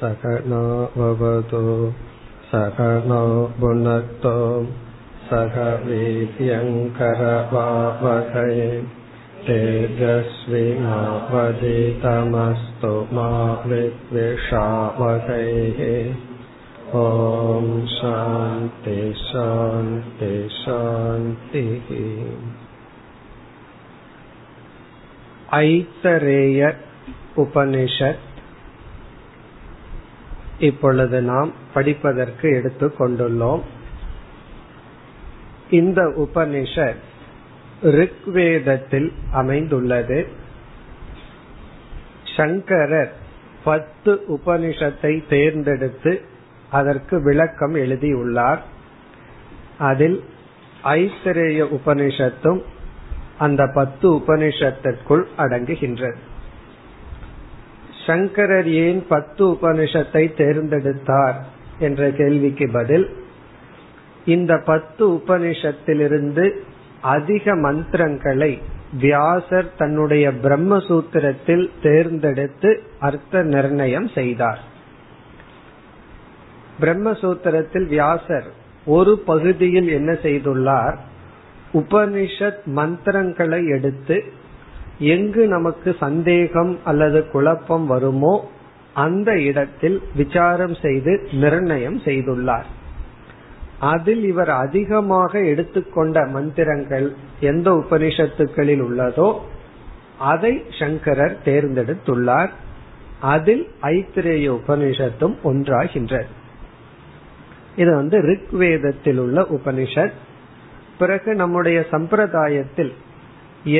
சகனோ பவது சகனோ புனக்தோ சக வீர்யங்கரவாவஹை தேஜஸ்வினாவதிதமஸ்து மா வித்விஷாவஹை. ஓம் சாந்தி சாந்தி சாந்தி. ஐத்தரேய உபனிஷத் இப்பொழுது நாம் படிப்பதற்கு எடுத்துக் கொண்டுள்ளோம். இந்த உபனிஷத் ரிக்வேதத்தில் அமைந்துள்ளது. சங்கரர் 10 உபனிஷத்தை தேர்ந்தெடுத்து அதற்கு விளக்கம் எழுதியுள்ளார். அதில் ஐத்தரேய உபனிஷத்தும் அந்த 10 உபனிஷத்திற்குள் அடங்குகின்றது. சங்கரர் ஏன் 10 உபனிஷத்தை தேர்ந்தெடுத்தார் என்ற கேள்விக்கு பதில், இந்த 10 உபனிஷத்திலிருந்து அதிக மந்திரங்களை வியாசர் தன்னுடைய பிரம்மசூத்திரத்தில் தேர்ந்தெடுத்து அர்த்த நிர்ணயம் செய்தார். பிரம்மசூத்திரத்தில் வியாசர் ஒரு பகுதியில் என்ன செய்துள்ளார், உபனிஷத் மந்திரங்களை எடுத்து எங்கு நமக்கு சந்தேகம் அல்லது குழப்பம் வருமோ அந்த இடத்தில் விசாரம் செய்து நிர்ணயம் செய்துள்ளார். அதில் இவர் அதிகமாக எடுத்துக்கொண்ட மந்திரங்கள் எந்த உபனிஷத்துக்களில் உள்ளதோ அதை சங்கரர் தேர்ந்தெடுத்துள்ளார். அதில் ஐத்திரேய உபனிஷத்தும் ஒன்றாகின்றது. இது ரிக்வேதத்தில் உள்ள உபனிஷத். பிறகு நம்முடைய சம்பிரதாயத்தில்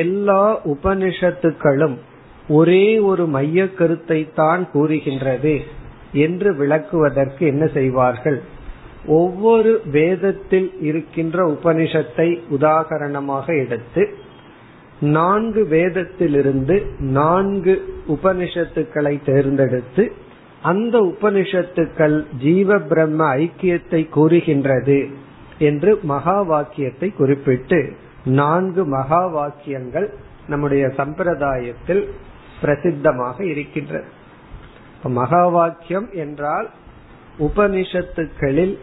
எல்லா உபனிஷத்துக்களும் ஒரே ஒரு மைய கருத்தை தான் கூறுகின்றது என்று விளக்குவதற்கு என்ன செய்வார்கள், ஒவ்வொரு வேதத்தில் இருக்கின்ற உபனிஷத்தை உதாரணமாக எடுத்து 4 வேதத்திலிருந்து 4 உபனிஷத்துக்களை தேர்ந்தெடுத்து அந்த உபனிஷத்துக்கள் ஜீவ பிரம்ம ஐக்கியத்தை கூறுகின்றது என்று மகா வாக்கியத்தை குறிப்பிட்டு 4 மகா வாக்கியங்கள் நம்முடைய சம்பிரதாயத்தில் பிரசித்தமாக இருக்கின்றது. மகா வாக்கியம் என்றால் உபனிஷத்துக்களில்,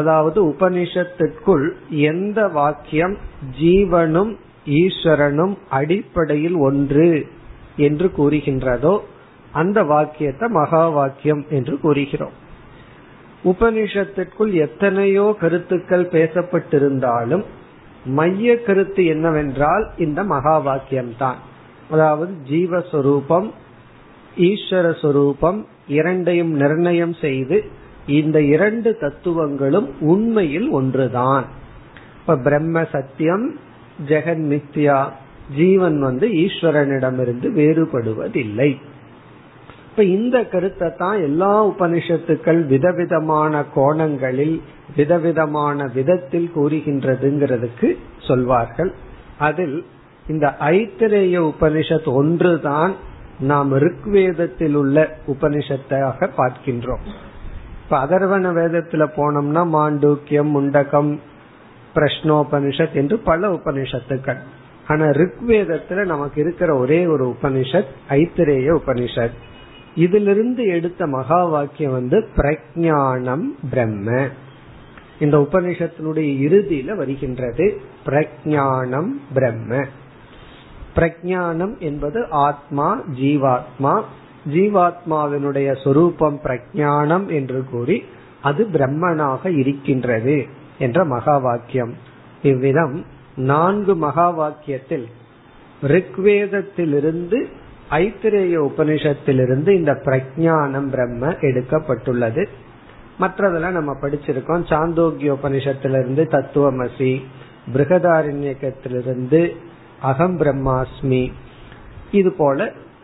அதாவது உபனிஷத்துக்குள் எந்த வாக்கியம் ஜீவனும் ஈஸ்வரனும் அடிப்படையில் ஒன்று என்று கூறுகின்றதோ அந்த வாக்கியத்தை மகா வாக்கியம் என்று கூறுகிறோம். உபனிஷத்திற்குள் எத்தனையோ கருத்துக்கள் பேசப்பட்டிருந்தாலும் மைய கருத்து என்னவென்றால் இந்த மகா வாக்கியம்தான். அதாவது ஜீவஸ்வரூபம் ஈஸ்வர சொரூபம் இரண்டையும் நிர்ணயம் செய்து இந்த 2 தத்துவங்களும் உண்மையில் ஒன்றுதான். இப்ப பிரம்ம சத்தியம், ஜெகன் மித்யா, ஜீவன் ஈஸ்வரனிடமிருந்து வேறுபடுவதில்லை. இப்ப இந்த கருத்தை தான் எல்லா உபனிஷத்துக்கள் விதவிதமான கோணங்களில் விதவிதமான விதத்தில் கூறுகின்றதுங்கிறதுக்கு சொல்வார்கள். அதில் இந்த ஐத்திரேய உபனிஷத் ஒன்றுதான் நாம் ரிக்வேதத்தில் உள்ள உபனிஷத்தாக பார்க்கின்றோம். இப்ப அதர்வண வேதத்துல போனோம்னா மாண்டூக்கியம், முண்டகம், பிரஷ்னோபனிஷத் என்று பல உபனிஷத்துக்கள். ஆனா ரிக்வேதத்துல நமக்கு இருக்கிற ஒரே ஒரு உபனிஷத் ஐத்திரேய உபனிஷத். இதிலிருந்து எடுத்த மகா வாக்கியம் பிரக்ஞானம் பிரம்ம. இந்த உபனிஷத்தினுடைய இறுதியில வருகின்றது பிரக்ஞானம் பிரம்ம. பிரக்ஞானம் என்பது ஆத்மா, ஜீவாத்மா, ஜீவாத்மாவினுடைய சொரூபம் பிரக்ஞானம் என்று கூறி அது பிரம்மனாக இருக்கின்றது என்ற மகா வாக்கியம். இவ்விதம் 4 மகா வாக்கியத்தில் ரிக்வேதத்திலிருந்து ஐத்திரேய உபனிஷத்திலிருந்து இந்த பிரக்ஞானம் பிரம்ம எடுக்கப்பட்டுள்ளது. மற்றதெல்லாம் நம்ம படிச்சிருக்கோம். சாந்தோக்கிய உபனிஷத்திலிருந்து தத்துவமசி, பிருகதாரண்யகத்திலிருந்து அகம் பிரம்மாஸ்மி, இது போல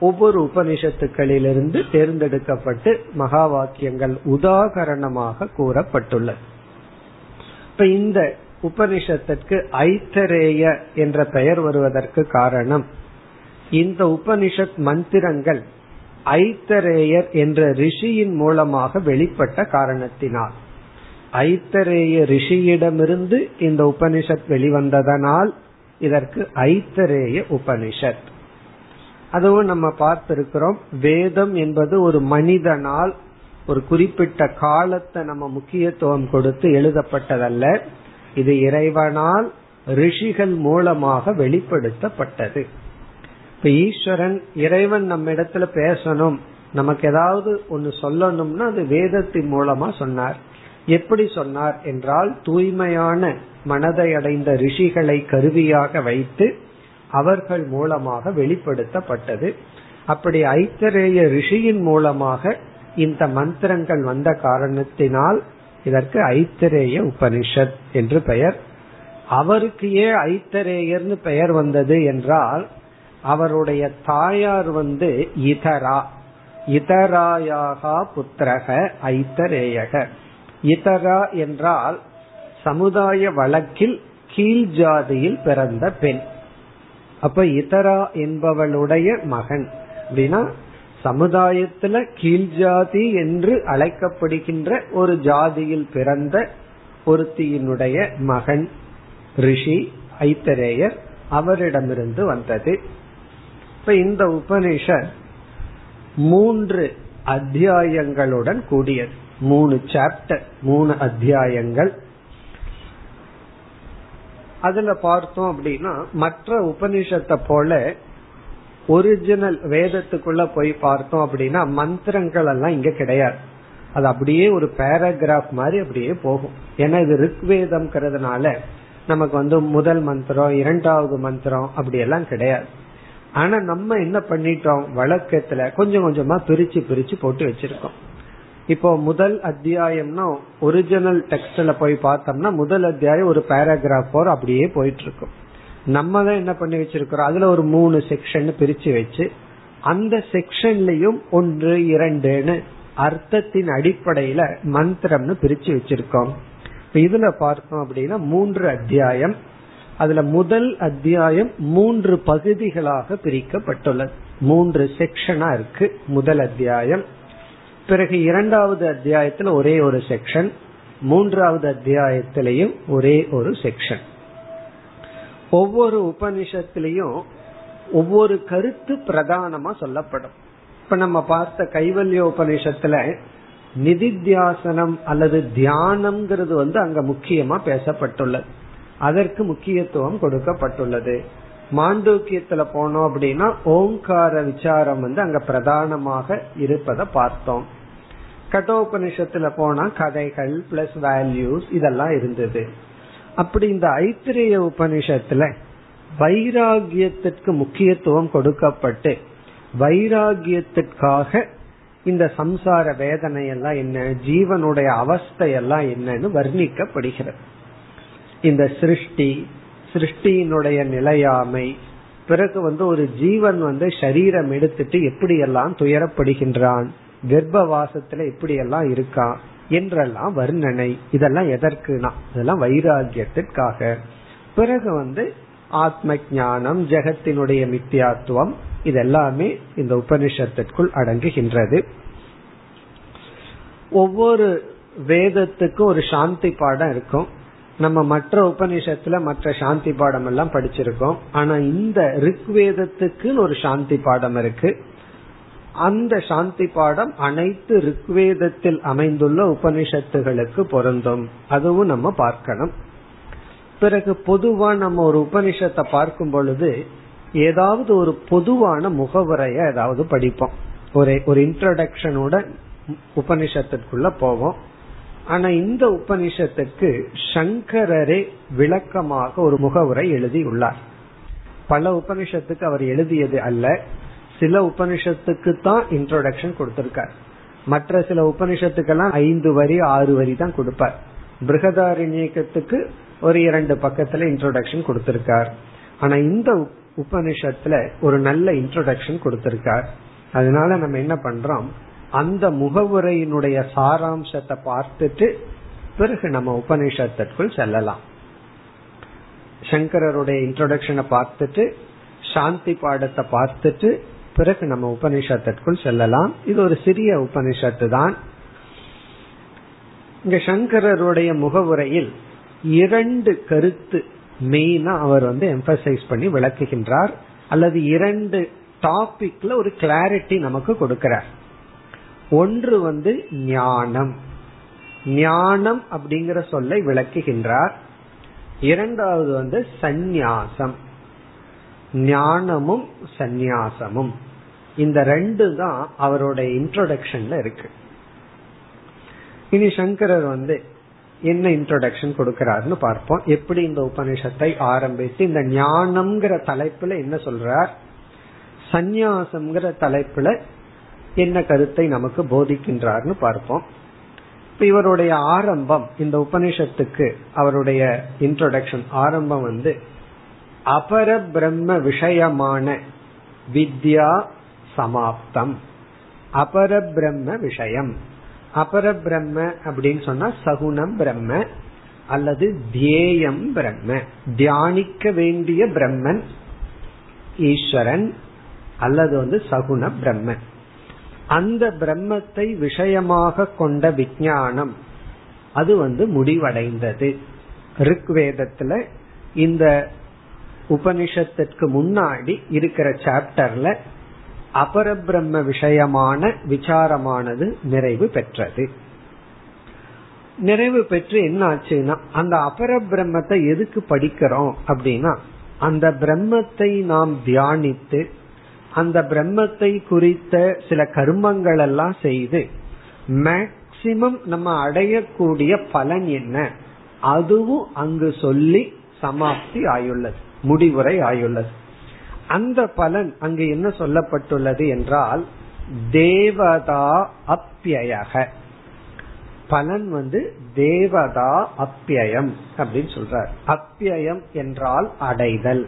ஒவ்வொரு உபனிஷத்துக்களிலிருந்து தேர்ந்தெடுக்கப்பட்டு மகா வாக்கியங்கள் உதாரணமாக கூறப்பட்டுள்ளது. இப்ப இந்த உபனிஷத்திற்கு ஐத்திரேய என்ற பெயர் வருவதற்கு காரணம், இந்த உபனிஷத் மந்திரங்கள் ஐத்தரேயர் என்ற ரிஷியின் மூலமாக வெளிப்பட்ட காரணத்தினால், ஐத்தரேய ரிஷியிடமிருந்து இந்த உபனிஷத் வெளிவந்ததனால் இதற்கு ஐத்தரேய உபனிஷத். அதுவும் நம்ம பார்த்திருக்கிறோம், வேதம் என்பது ஒரு மனிதனால் ஒரு குறிப்பிட்ட காலத்தை நம்ம முக்கியத்துவம் கொடுத்து எழுதப்பட்டதல்ல, இது இறைவனால் ரிஷிகள் மூலமாக வெளிப்படுத்தப்பட்டது. இப்ப ஈஸ்வரன் இறைவன் நம்ம இடத்துல பேசணும், நமக்கு ஏதாவது ஒன்னு சொல்லணும்னா அது வேதத்தின் மூலமா சொன்னார். எப்படி சொன்னார் என்றால், தூய்மையான மனதை அடைந்த ரிஷிகளை கருவியாக வைத்து அவர்கள் மூலமாக வெளிப்படுத்தப்பட்டது. அப்படி ஐத்தரேய ரிஷியின் மூலமாக இந்த மந்திரங்கள் வந்த காரணத்தினால் இதற்கு ஐத்தரேய உபனிஷத் என்று பெயர். அவருக்கு ஏன் ஐத்தரேயர்னு பெயர் வந்தது என்றால், அவருடைய தாயார் இதரா இதராயாக புத்திரக ஐத்தரேயக. இதரா என்றால் சமுதாய வழக்கில் கீழ் ஜாதியில் பிறந்த பெண். அப்ப இதரா என்பவளுடைய மகன் அப்படின்னா, சமுதாயத்துல கீழ் ஜாதி என்று அழைக்கப்படுகின்ற ஒரு ஜாதியில் பிறந்த ஒருத்தியினுடைய மகன் ரிஷி ஐத்தரேயர், அவரிடமிருந்து வந்தது. இப்ப இந்த உபநிஷத் 3 அத்தியாயங்களுடன் கூடியது. 3 சாப்டர், 3 அத்தியாயங்கள். அதுல பார்த்தோம் அப்படின்னா, மற்ற உபநிஷத்தை போல ஒரிஜினல் வேதத்துக்குள்ள போய் பார்த்தோம் அப்படின்னா மந்திரங்கள் எல்லாம் இங்க கிடையாது. அது அப்படியே ஒரு பேராகிராஃப் மாதிரி அப்படியே போகும். ஏன்னா இது ரிக்வேதம்ங்கிறதுனால நமக்கு முதல் மந்திரம், இரண்டாவது மந்திரம் அப்படி எல்லாம் கிடையாது. ஆனா நம்ம என்ன பண்ணிட்டோம், வழக்கத்துல கொஞ்சம் கொஞ்சமா பிரிச்சு பிரிச்சு போட்டு வச்சிருக்கோம். இப்போ முதல் அத்தியாயம்னா ஒரிஜினல் டெக்ஸ்ட்ல போய் பார்த்தோம்னா முதல் அத்தியாயம் ஒரு பேராகிராஃப் அப்படியே போயிட்டு இருக்கும். நம்ம தான் என்ன பண்ணி வச்சிருக்கிறோம், அதுல ஒரு 3 செக்ஷன் பிரிச்சு வச்சு அந்த செக்ஷன்லயும் 1, 2 அர்த்தத்தின் அடிப்படையில மந்திரம்னு பிரிச்சு வச்சிருக்கோம். இதுல பார்த்தோம் அப்படின்னா 3 அத்தியாயம். அதுல முதல் அத்தியாயம் 3 பகுதிகளாக பிரிக்கப்பட்டுள்ளது, 3 செக்ஷனா இருக்கு முதல் அத்தியாயம். பிறகு இரண்டாவது அத்தியாயத்துல ஒரே ஒரு செக்ஷன், மூன்றாவது அத்தியாயத்திலையும் ஒரே ஒரு செக்ஷன். ஒவ்வொரு உபனிஷத்திலையும் ஒவ்வொரு கருத்து பிரதானமா சொல்லப்படும். இப்ப நம்ம பார்த்த கைவல்ய உபனிஷத்துல நிதித்தியாசனம் அல்லது தியானம்ங்கிறது அங்க முக்கியமா பேசப்பட்டுள்ளது, அதற்கு முக்கியத்துவம் கொடுக்கப்பட்டுள்ளது. மாண்டூக்கியத்துல போனோம் அப்படின்னா ஓங்கார விசாரம் அங்க பிரதானமாக இருப்பதை பார்த்தோம். கடோபனிஷத்துல போனா கதைகள் பிளஸ் வேல்யூஸ் இதெல்லாம் இருந்தது. அப்படி இந்த ஐத்திரேய உபனிஷத்துல வைராகியத்திற்கு முக்கியத்துவம் கொடுக்கப்பட்டு, வைராகியத்திற்காக இந்த சம்சார வேதனை எல்லாம் என்ன, ஜீவனுடைய அவஸ்தையெல்லாம் என்னன்னு வர்ணிக்கப்படுகிறது. இந்த சிருஷ்டி, சிருஷ்டியினுடைய நிலையாமை, பிறகு ஒரு ஜீவன் சரீரம் எடுத்துட்டு எப்படி எல்லாம் துயரப்படுகின்றான், கர்ப்பவாசத்துல எப்படி எல்லாம் இருக்கான் என்றெல்லாம் வர்ணனை. இதெல்லாம் எதற்குனா இதெல்லாம் வைராகியத்திற்காக. பிறகு ஆத்ம ஞானம், ஜெகத்தினுடைய மித்தியாத்துவம், இதெல்லாமே இந்த உபனிஷத்திற்குள் அடங்குகின்றது. ஒவ்வொரு வேதத்துக்கும் ஒரு சாந்தி பாடம் இருக்கும். நம்ம மற்ற உபனிஷத்துல மற்ற சாந்தி பாடம் எல்லாம் படிச்சிருக்கோம். ஆனா இந்த ரிக்வேதத்துக்குன்னு ஒரு சாந்தி பாடம் இருக்கு. அந்த சாந்தி பாடம் அனைத்து ரிக்வேதத்தில் அமைந்துள்ள உபனிஷத்துகளுக்கு பொருந்தும், அதுவும் நம்ம பார்க்கணும். பிறகு பொதுவா நம்ம ஒரு உபனிஷத்தை பார்க்கும் பொழுது ஏதாவது ஒரு பொதுவான முகவரைய ஏதாவது படிப்போம், ஒரு இன்ட்ரோடக்ஷனோட உபனிஷத்திற்குள்ள போவோம். ஆனா இந்த உபனிஷத்துக்கு சங்கரரே விளக்கமாக ஒரு முகவுரை எழுதியுள்ளார். பல உபனிஷத்துக்கு அவர் எழுதியது அல்ல, சில உபனிஷத்துக்கு தான் இன்ட்ரோடக்ஷன் கொடுத்திருக்கார். மற்ற சில உபனிஷத்துக்கெல்லாம் 5 வரி 6 வரி தான் கொடுப்பார். பிருஹதாரண்யகத்துக்கு ஒரு 2 பக்கத்துல இன்ட்ரோடக்ஷன் கொடுத்திருக்கார். ஆனா இந்த உபனிஷத்துல ஒரு நல்ல இன்ட்ரோடக்ஷன் கொடுத்திருக்கார். அதனால நம்ம என்ன பண்றோம், அந்த முகவுரையினுடைய சாராம்சத்தை பார்த்துட்டு பிறகு நம்ம உபனிஷத்திற்குள் செல்லலாம். சங்கரருடைய இன்ட்ரோடக்ஷனை பார்த்துட்டு, சாந்தி பாடத்தை பார்த்துட்டு பிறகு நம்ம உபனிஷத்திற்குள் செல்லலாம். இது ஒரு சிறிய உபனிஷத்து தான். இங்க சங்கரருடைய முகவுரையில் 2 கருத்து மெயினா அவர் எம்பசைஸ் பண்ணி விளக்குகின்றார், அல்லது 2 டாபிக்ல ஒரு கிளாரிட்டி நமக்கு கொடுக்கிறார். ஒன்று ஞானம், ஞானம் அப்படிங்கிற சொல்லை விளக்குகின்றார். இரண்டாவது சந்நியாசம், ஞானமும் சந்நியாசமும் இந்த ரெண்டு தான் அவருடைய இன்ட்ரோடக்ஷன்ல இருக்கு. இனி சங்கரர் என்ன இன்ட்ரோடக்ஷன் கொடுக்கிறாருன்னு பார்ப்போம். எப்படி இந்த உபநிஷத்தை ஆரம்பித்து இந்த ஞானம்ங்கிற தலைப்புல என்ன சொல்றார், சந்நியாசம்ங்கிற தலைப்புல என்ன கருத்தை நமக்கு போதிக்கின்றார்னு பார்ப்போம். இவருடைய ஆரம்பம், இந்த உபநிஷத்துக்கு அவருடைய இன்ட்ரோடக்ஷன் ஆரம்பம் அபர பிரம்ம விஷயமான வித்யா சமாப்தம். அபர பிரம்ம விஷயம், அபர பிரம்ம அப்படின்னு சொன்னா சகுணம் பிரம்ம அல்லது தியேயம் பிரம்ம, தியானிக்க வேண்டிய பிரம்மன் ஈஸ்வரன் அல்லது சகுண பிரம்மன். அந்த பிரம்மத்தை விஷயமாக கொண்ட விஞ்ஞானம் அது முடிவடைந்தது. ரிக்வேதத்துல இந்த உபனிஷத்திற்கு முன்னாடி இருக்கிற சாப்டர்ல அபர பிரம்ம விஷயமான விசாரமானது நிறைவு பெற்றது. நிறைவு பெற்று என்ன ஆச்சுன்னா, அந்த அபர பிரம்மத்தை எதுக்கு படிக்கிறோம் அப்படின்னா, அந்த பிரம்மத்தை நாம் தியானித்து அந்த பிரம்மத்தை குறித்த சில கர்மங்கள் எல்லாம் செய்து மேக்சிமம் நம்ம அடையக்கூடிய பலன் என்ன, அதுவும் அங்கு சொல்லி சமாப்தி ஆயுள்ளது, முடிவுரை ஆயுள்ளது. அந்த பலன் அங்கு என்ன சொல்லப்பட்டுள்ளது என்றால் தேவதா அப்யயக பலன், தேவதா அப்யயம் அப்படின்னு சொல்றார். அப்யயம் என்றால் அடைதல்,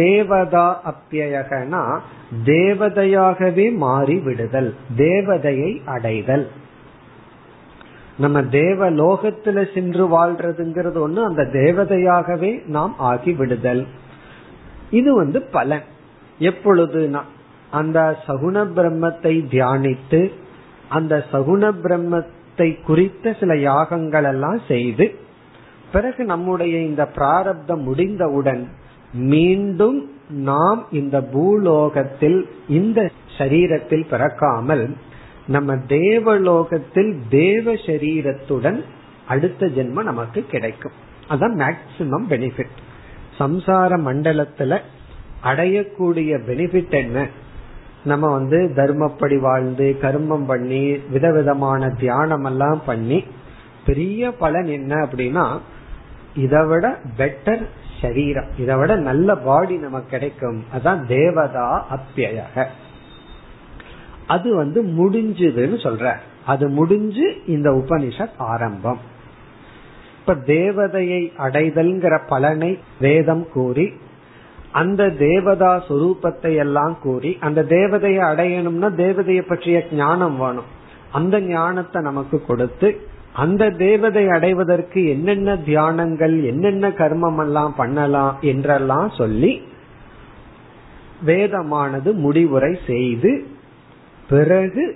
தேவதா அப்யயகனா தேவதையாகவே மாறி விடுதல், தேவதையை அடைதல். நம்ம தேவ லோகத்துல சென்று வாழ்றதுங்கிறது ஒண்ணு, அந்த தேவதையாகவே நாம் ஆகி விடுதல். இது பலன் எப்பொழுதுனா அந்த சகுண பிரம்மத்தை தியானித்து அந்த சகுண பிரம்மத்தை குறித்த சில யாகங்கள் எல்லாம் செய்து பிறகு நம்முடைய இந்த பிராரப்தம் முடிந்தவுடன் மீண்டும் நாம் இந்த பூலோகத்தில் இந்த சரீரத்தில் பிறக்காமல் நம்ம தேவலோகத்தில் தேவ சரீரத்துடன் அடுத்த ஜென்மம் நமக்கு கிடைக்கும். அதான் மேக்ஸிமம் பெனிஃபிட். சம்சார மண்டலத்துல அடையக்கூடிய பெனிஃபிட் என்ன, நம்ம தர்மப்படி வாழ்ந்து கர்மம் பண்ணி விதவிதமான தியானம் எல்லாம் பண்ணி பெரிய பலன் என்ன அப்படின்னா, இதை விட பெட்டர் சரீரம், இதை விட நல்ல பாடி நமக்கு கிடைக்கும். அதான் தேவதா அப்யயக. அது முடிஞ்சதுன்னு சொல்ற, அது முடிஞ்சு இந்த உபனிஷத் ஆரம்பம். இப்ப தேவதையை அடைதல்ங்கிற பலனை வேதம் கூறி அந்த தேவதா சுரூபத்தை எல்லாம் கூறி, அந்த தேவதையை அடையணும்னா தேவதையை பற்றிய ஞானம் வேணும், அந்த ஞானத்தை நமக்கு கொடுத்து அந்த தேவதை அடைவதற்கு என்னென்ன தியானங்கள் என்னென்ன கர்மம் எல்லாம் பண்ணலாம் என்றெல்லாம் சொல்லி வேதமானது முடிவுரை செய்து பிறகு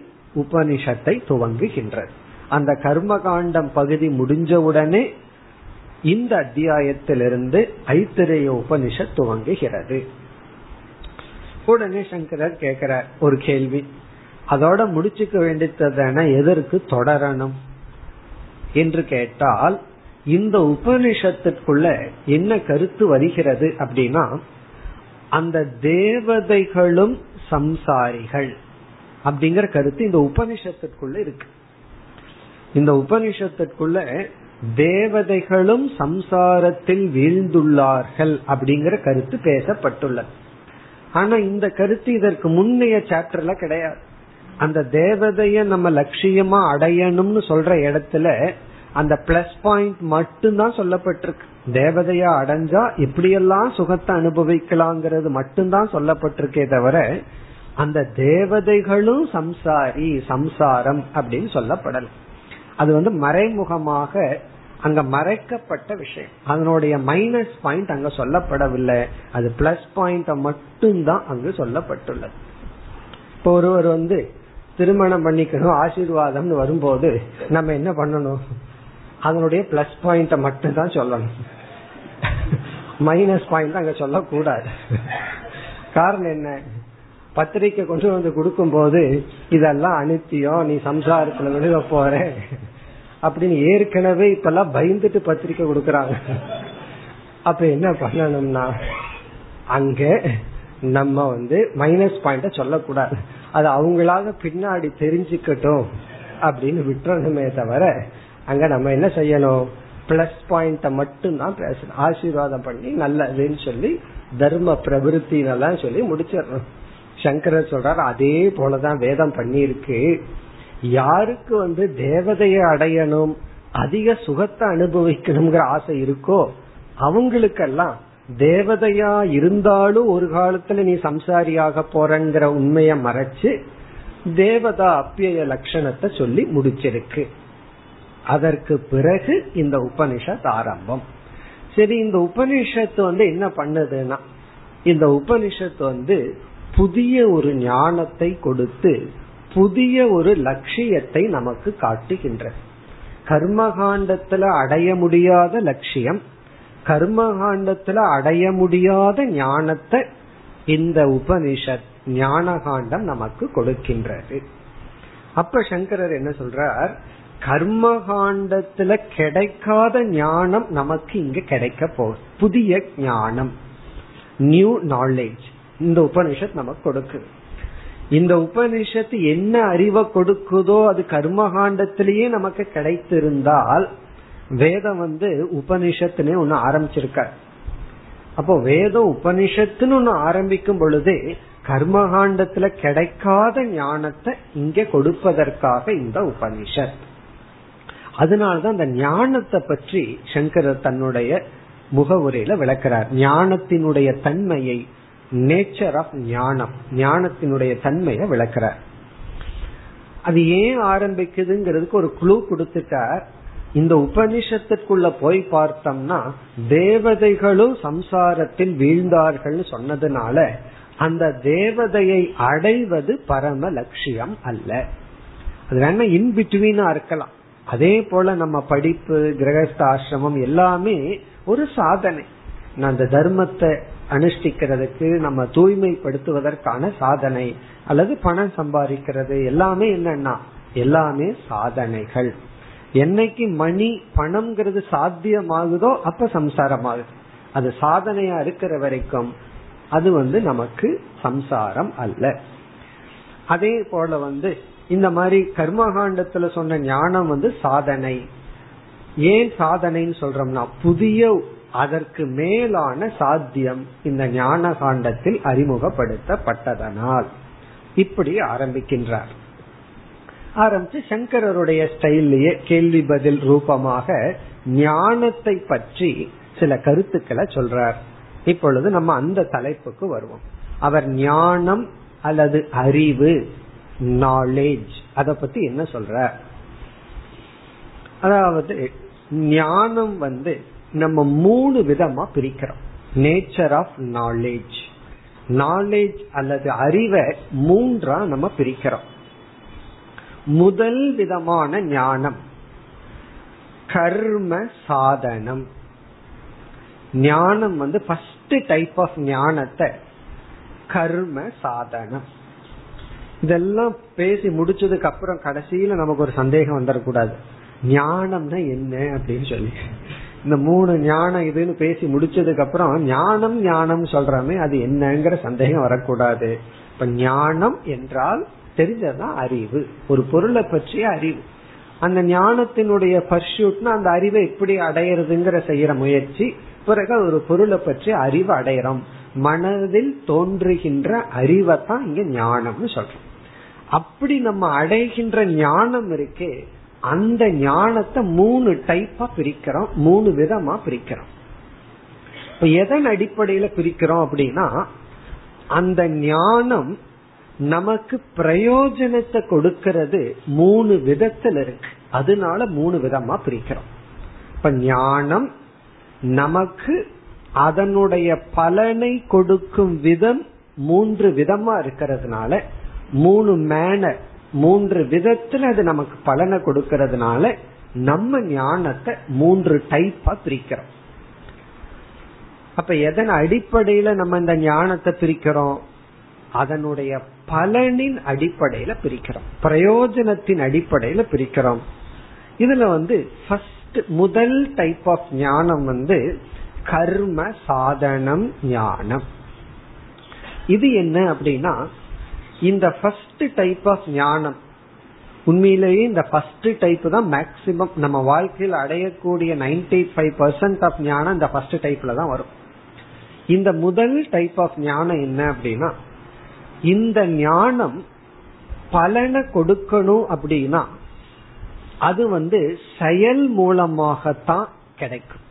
உபனிஷத்தை துவங்குகின்றது. அந்த கர்ம காண்டம் பகுதி முடிஞ்சவுடனே இந்த அத்தியாயத்திலிருந்து ஐத்திரேய உபனிஷத் துவங்குகிறது. உடனே சங்கரர் கேட்கிறார் ஒரு கேள்வி, அதோட முடிச்சுக்க வேண்டியதான, எதற்கு தொடரணும் என்று கேட்டால், இந்த உபனிஷத்திற்குள்ள என்ன கருத்து வருகிறது அப்படின்னா, அந்த தேவதைகளும் சம்சாரிகள் அப்படிங்கிற கருத்து இந்த உபனிஷத்திற்குள்ள இருக்கு. இந்த உபனிஷத்திற்குள்ள தேவதைகளும் சம்சாரத்தில் வீழ்ந்துள்ளார்கள் அப்படிங்கிற கருத்து பேசப்பட்டுள்ளது. ஆனா இந்த கருத்து இதற்கு முன்னைய சாப்டர்ல கிடையாது. அந்த தேவதைய நம்ம லட்சியமா அடையணும்னு சொல்ற இடத்துல அந்த பிளஸ் பாயிண்ட் மட்டும்தான் சொல்லப்பட்டிருக்கு. தேவதையா அடைஞ்சா இப்படியெல்லாம் சுகத்தை அனுபவிக்கலாங்கிறது மட்டும்தான் சொல்லப்பட்டிருக்கே தவிர, அந்த தேவதைகளும் சம்சாரி சம்சாரம் அப்படின்னு சொல்லப்படலாம். அது மறைமுகமாக அங்க மறைக்கப்பட்ட விஷயம், அதனுடைய மைனஸ் பாயிண்ட் அங்க சொல்லப்படவில்லை, அது பிளஸ் பாயிண்ட் மட்டும்தான் அங்கு சொல்லப்பட்டுள்ளது. இப்போ ஒருவர் திருமணம் பண்ணிக்கணும் ஆசீர்வாதம்னு வரும்போது நம்ம என்ன பண்ணணும், அதனுடைய பிளஸ் பாயிண்ட மட்டும் தான் சொல்லணும், மைனஸ் பாயிண்ட் அங்க சொல்லக்கூடாது. காரணம் என்ன, பத்திரிக்கை கொண்டு வந்து கொடுக்கும் போது இதெல்லாம் அனித்தியம், நீ சம்சாரத்துல விழுக போற அப்படின்னு ஏற்கனவே இப்பெல்லாம் பயந்துட்டு பத்திரிக்கை கொடுக்கறாங்க. அப்ப என்ன பண்ணணும்னா அங்க நம்ம மைனஸ் பாயிண்ட சொல்லக்கூடாது, அது அவங்களாக பின்னாடி தெரிஞ்சுக்கட்டும் அப்படின்னு விட்டுறணுமே தவிர அங்க நம்ம என்ன செய்யணும், பிளஸ் பாயிண்ட மட்டும் தான் பேசணும், ஆசீர்வாதம் பண்ணி நல்லதுன்னு சொல்லி தர்ம பிரவிருத்தினெல்லாம் சொல்லி முடிச்சிடணும். சங்கரர் சொல்றாரு அதே போலதான் வேதம் பண்ணிருக்கு, யாருக்கு தேவதையை அடையணும் அதிக சுகத்தை அனுபவிக்கணும்ங்கிற ஆசை இருக்கோ அவங்களுக்கெல்லாம் தேவதையா இருந்தாலும் ஒரு காலத்துல நீ சம்சாரியாக போறங்கிற உண்மைய மறைச்சு தேவதா அப்பிய லட்சணத்தை சொல்லி முடிச்சிருக்கு. அதற்கு பிறகு இந்த உபனிஷத் ஆரம்பம். சரி, இந்த உபனிஷத்து என்ன பண்ணுதுன்னா, இந்த உபனிஷத்து புதிய ஒரு ஞானத்தை கொடுத்து புதிய ஒரு லட்சியத்தை நமக்கு காட்டுகின்ற. கர்மகாண்டத்துல அடைய முடியாத லட்சியம், கர்மகாண்டத்துல அடைய முடியாத ஞானத்தை இந்த உபனிஷத் ஞானகாண்டம் நமக்கு கொடுக்கின்றது. அப்ப சங்கரர் என்ன சொல்றார், கர்மகாண்டத்துல கிடைக்காத ஞானம் நமக்கு இங்க கிடைக்க போகுது, புதிய ஞானம், நியூ நாலேஜ் இந்த உபனிஷத் நமக்கு கொடுக்குது. இந்த உபனிஷத்து என்ன அறிவை கொடுக்குதோ அது கர்மகாண்டத்திலேயே நமக்கு கிடைத்திருந்தால் வேதம் உபனிஷத்துனே ஒன்னு ஆரம்பிச்சிருக்க. அப்போ வேதம் உபனிஷத்துன்னு ஒன்னு ஆரம்பிக்கும் பொழுதே கர்மகாண்டத்துல கிடைக்காத ஞானத்தை இங்க கொடுப்பதற்காக இந்த உபனிஷத். அதனாலதான் அந்த ஞானத்தை பற்றி சங்கரர் தன்னுடைய முகவுரையில விளக்கிறார். ஞானத்தினுடைய தன்மையை, நேச்சர் ஆஃப் ஞானம், ஞானத்தினுடைய தன்மையை விளக்கிறார். அது ஏன் ஆரம்பிக்குதுங்கிறதுக்கு ஒரு குழு கொடுத்துட்டார். இந்த உபனிஷத்துக்குள்ள போய் பார்த்தோம்னா தேவதைகளும் சம்சாரத்தில் வீழ்ந்தார்கள் சொன்னதுனால அந்த தேவதையை அடைவது பரம லட்சியம் அல்ல, அது வேணா இன்பிட்வீனா இருக்கலாம். அதே போல நம்ம படிப்பு, கிரகஸ்த ஆசிரமம் எல்லாமே ஒரு சாதனை, அந்த தர்மத்தை அனுஷ்டிக்கிறதுக்கு, நம்ம தூய்மைப்படுத்துவதற்கான சாதனை, அல்லது பணம் சம்பாதிக்கிறது எல்லாமே என்னன்னா எல்லாமே சாதனைகள். என்னைக்கு மணி பணம்ங்கிறது சாத்தியமாகுதோ அப்ப சம்சாரம் ஆகுது. அது சாதனையா இருக்கிற வரைக்கும் அது நமக்கு சம்சாரம் அல்ல. அதே போல இந்த மாதிரி கர்மகாண்டத்துல சொன்ன ஞானம் சாதனை. ஏன் சாதனைன்னு சொல்றோம்னா புதிய அதற்கு மேலான சாத்தியம் இந்த ஞான காண்டத்தில் அறிமுகப்படுத்தப்பட்டதனால் இப்படி ஆரம்பிக்கின்றார். ஆரம்பிச்சு சங்கரருடைய ஸ்டைல்லையே கேள்வி பதில் ரூபமாக ஞானத்தை பற்றி சில கருத்துக்களை சொல்றார். இப்பொழுது நம்ம அந்த தலைப்புக்கு வருவோம். அவர் ஞானம் அல்லது அறிவு, நாலேஜ், அத பத்தி என்ன சொல்றார்? அதாவது ஞானம் நம்ம மூணு விதமா பிரிக்கிறோம். நேச்சர் ஆஃப் நாலேஜ், நாலேஜ் அல்லது அறிவை மூன்றா நம்ம பிரிக்கிறோம். முதல் விதமான ஞானம் கர்ம சாதனம். ஞானம் ஃபர்ஸ்ட் டைப் ஆஃப் ஞானத்தை கர்ம சாதனம். இதெல்லாம் பேசி முடிச்சதுக்கு அப்புறம் கடைசியில நமக்கு ஒரு சந்தேகம் வந்துடக்கூடாது, ஞானம்னா என்ன அப்படின்னு சொல்லி. இந்த மூணு ஞானம் இதுன்னு பேசி முடிச்சதுக்கு அப்புறம் ஞானம் ஞானம் சொல்றமே அது என்னங்கிற சந்தேகம் வரக்கூடாது. இப்ப ஞானம் என்றால் தெரிஞ்சதான் அறிவு, ஒரு பொருளை பற்றிய அறிவு. அந்த ஞானத்தினுடைய பர்சூட்னா அந்த அறிவை எப்படி அடையறதுங்கிற செய்யற முயற்சி. பிறகு ஒரு பொருளை பற்றி அறிவு அடையறோம், மனதில் தோன்றுகின்ற அறிவை தான் இங்க ஞானம்னு சொல்றோம். அப்படி நம்ம அடைகின்ற ஞானம் இருக்கே அந்த ஞானத்தை மூணு டைப்பா பிரிக்கிறோம், மூணு விதமா பிரிக்கிறோம். இப்ப எதன் அடிப்படையில பிரிக்கிறோம் அப்படின்னா, அந்த ஞானம் நமக்கு பிரயோஜனத்தை கொடுக்கிறது மூணு விதத்துல இருக்கு, அதனால மூணு விதமா பிரிக்கிறோம். இப்ப ஞானம் நமக்கு அதனுடைய பலனை கொடுக்கும் விதம் மூன்று விதமா இருக்கிறதுனால, மூணு மேனர், மூன்று விதத்துல அது நமக்கு பலனை கொடுக்கிறதுனால நம்ம ஞானத்தை மூன்று டைப்பா பிரிக்கிறோம். அப்ப எதன் அடிப்படையில நம்ம இந்த ஞானத்தை பிரிக்கிறோம்? அதனுடைய பலனின் அடிப்படையில பிரிக்கிறோம், பிரயோஜனத்தின் அடிப்படையில பிரிக்கிறோம். இதுல ஃபர்ஸ்ட் முதல் டைப் ஆஃப் ஞானம் கர்ம சாதனம் ஞானம். இது என்ன அப்படின்னா, இந்த ஃபர்ஸ்ட் டைப் ஆஃப் ஞானம் உண்மையிலேயே இந்த ஃபர்ஸ்ட் டைப் தான் மேக்சிமம் நம்ம வாழ்க்கையில் அடையக்கூடிய 95% ஆஃப் ஞானம் இந்த ஃபர்ஸ்ட் டைப்ல தான் வரும். இந்த முதல் டைப் ஆஃப் ஞானம் என்ன அப்படின்னா, இந்த ஞானம் பலனை கொடுக்கணும் அப்படின்னா அது செயல் மூலமாகத்தான் கிடைக்கும்.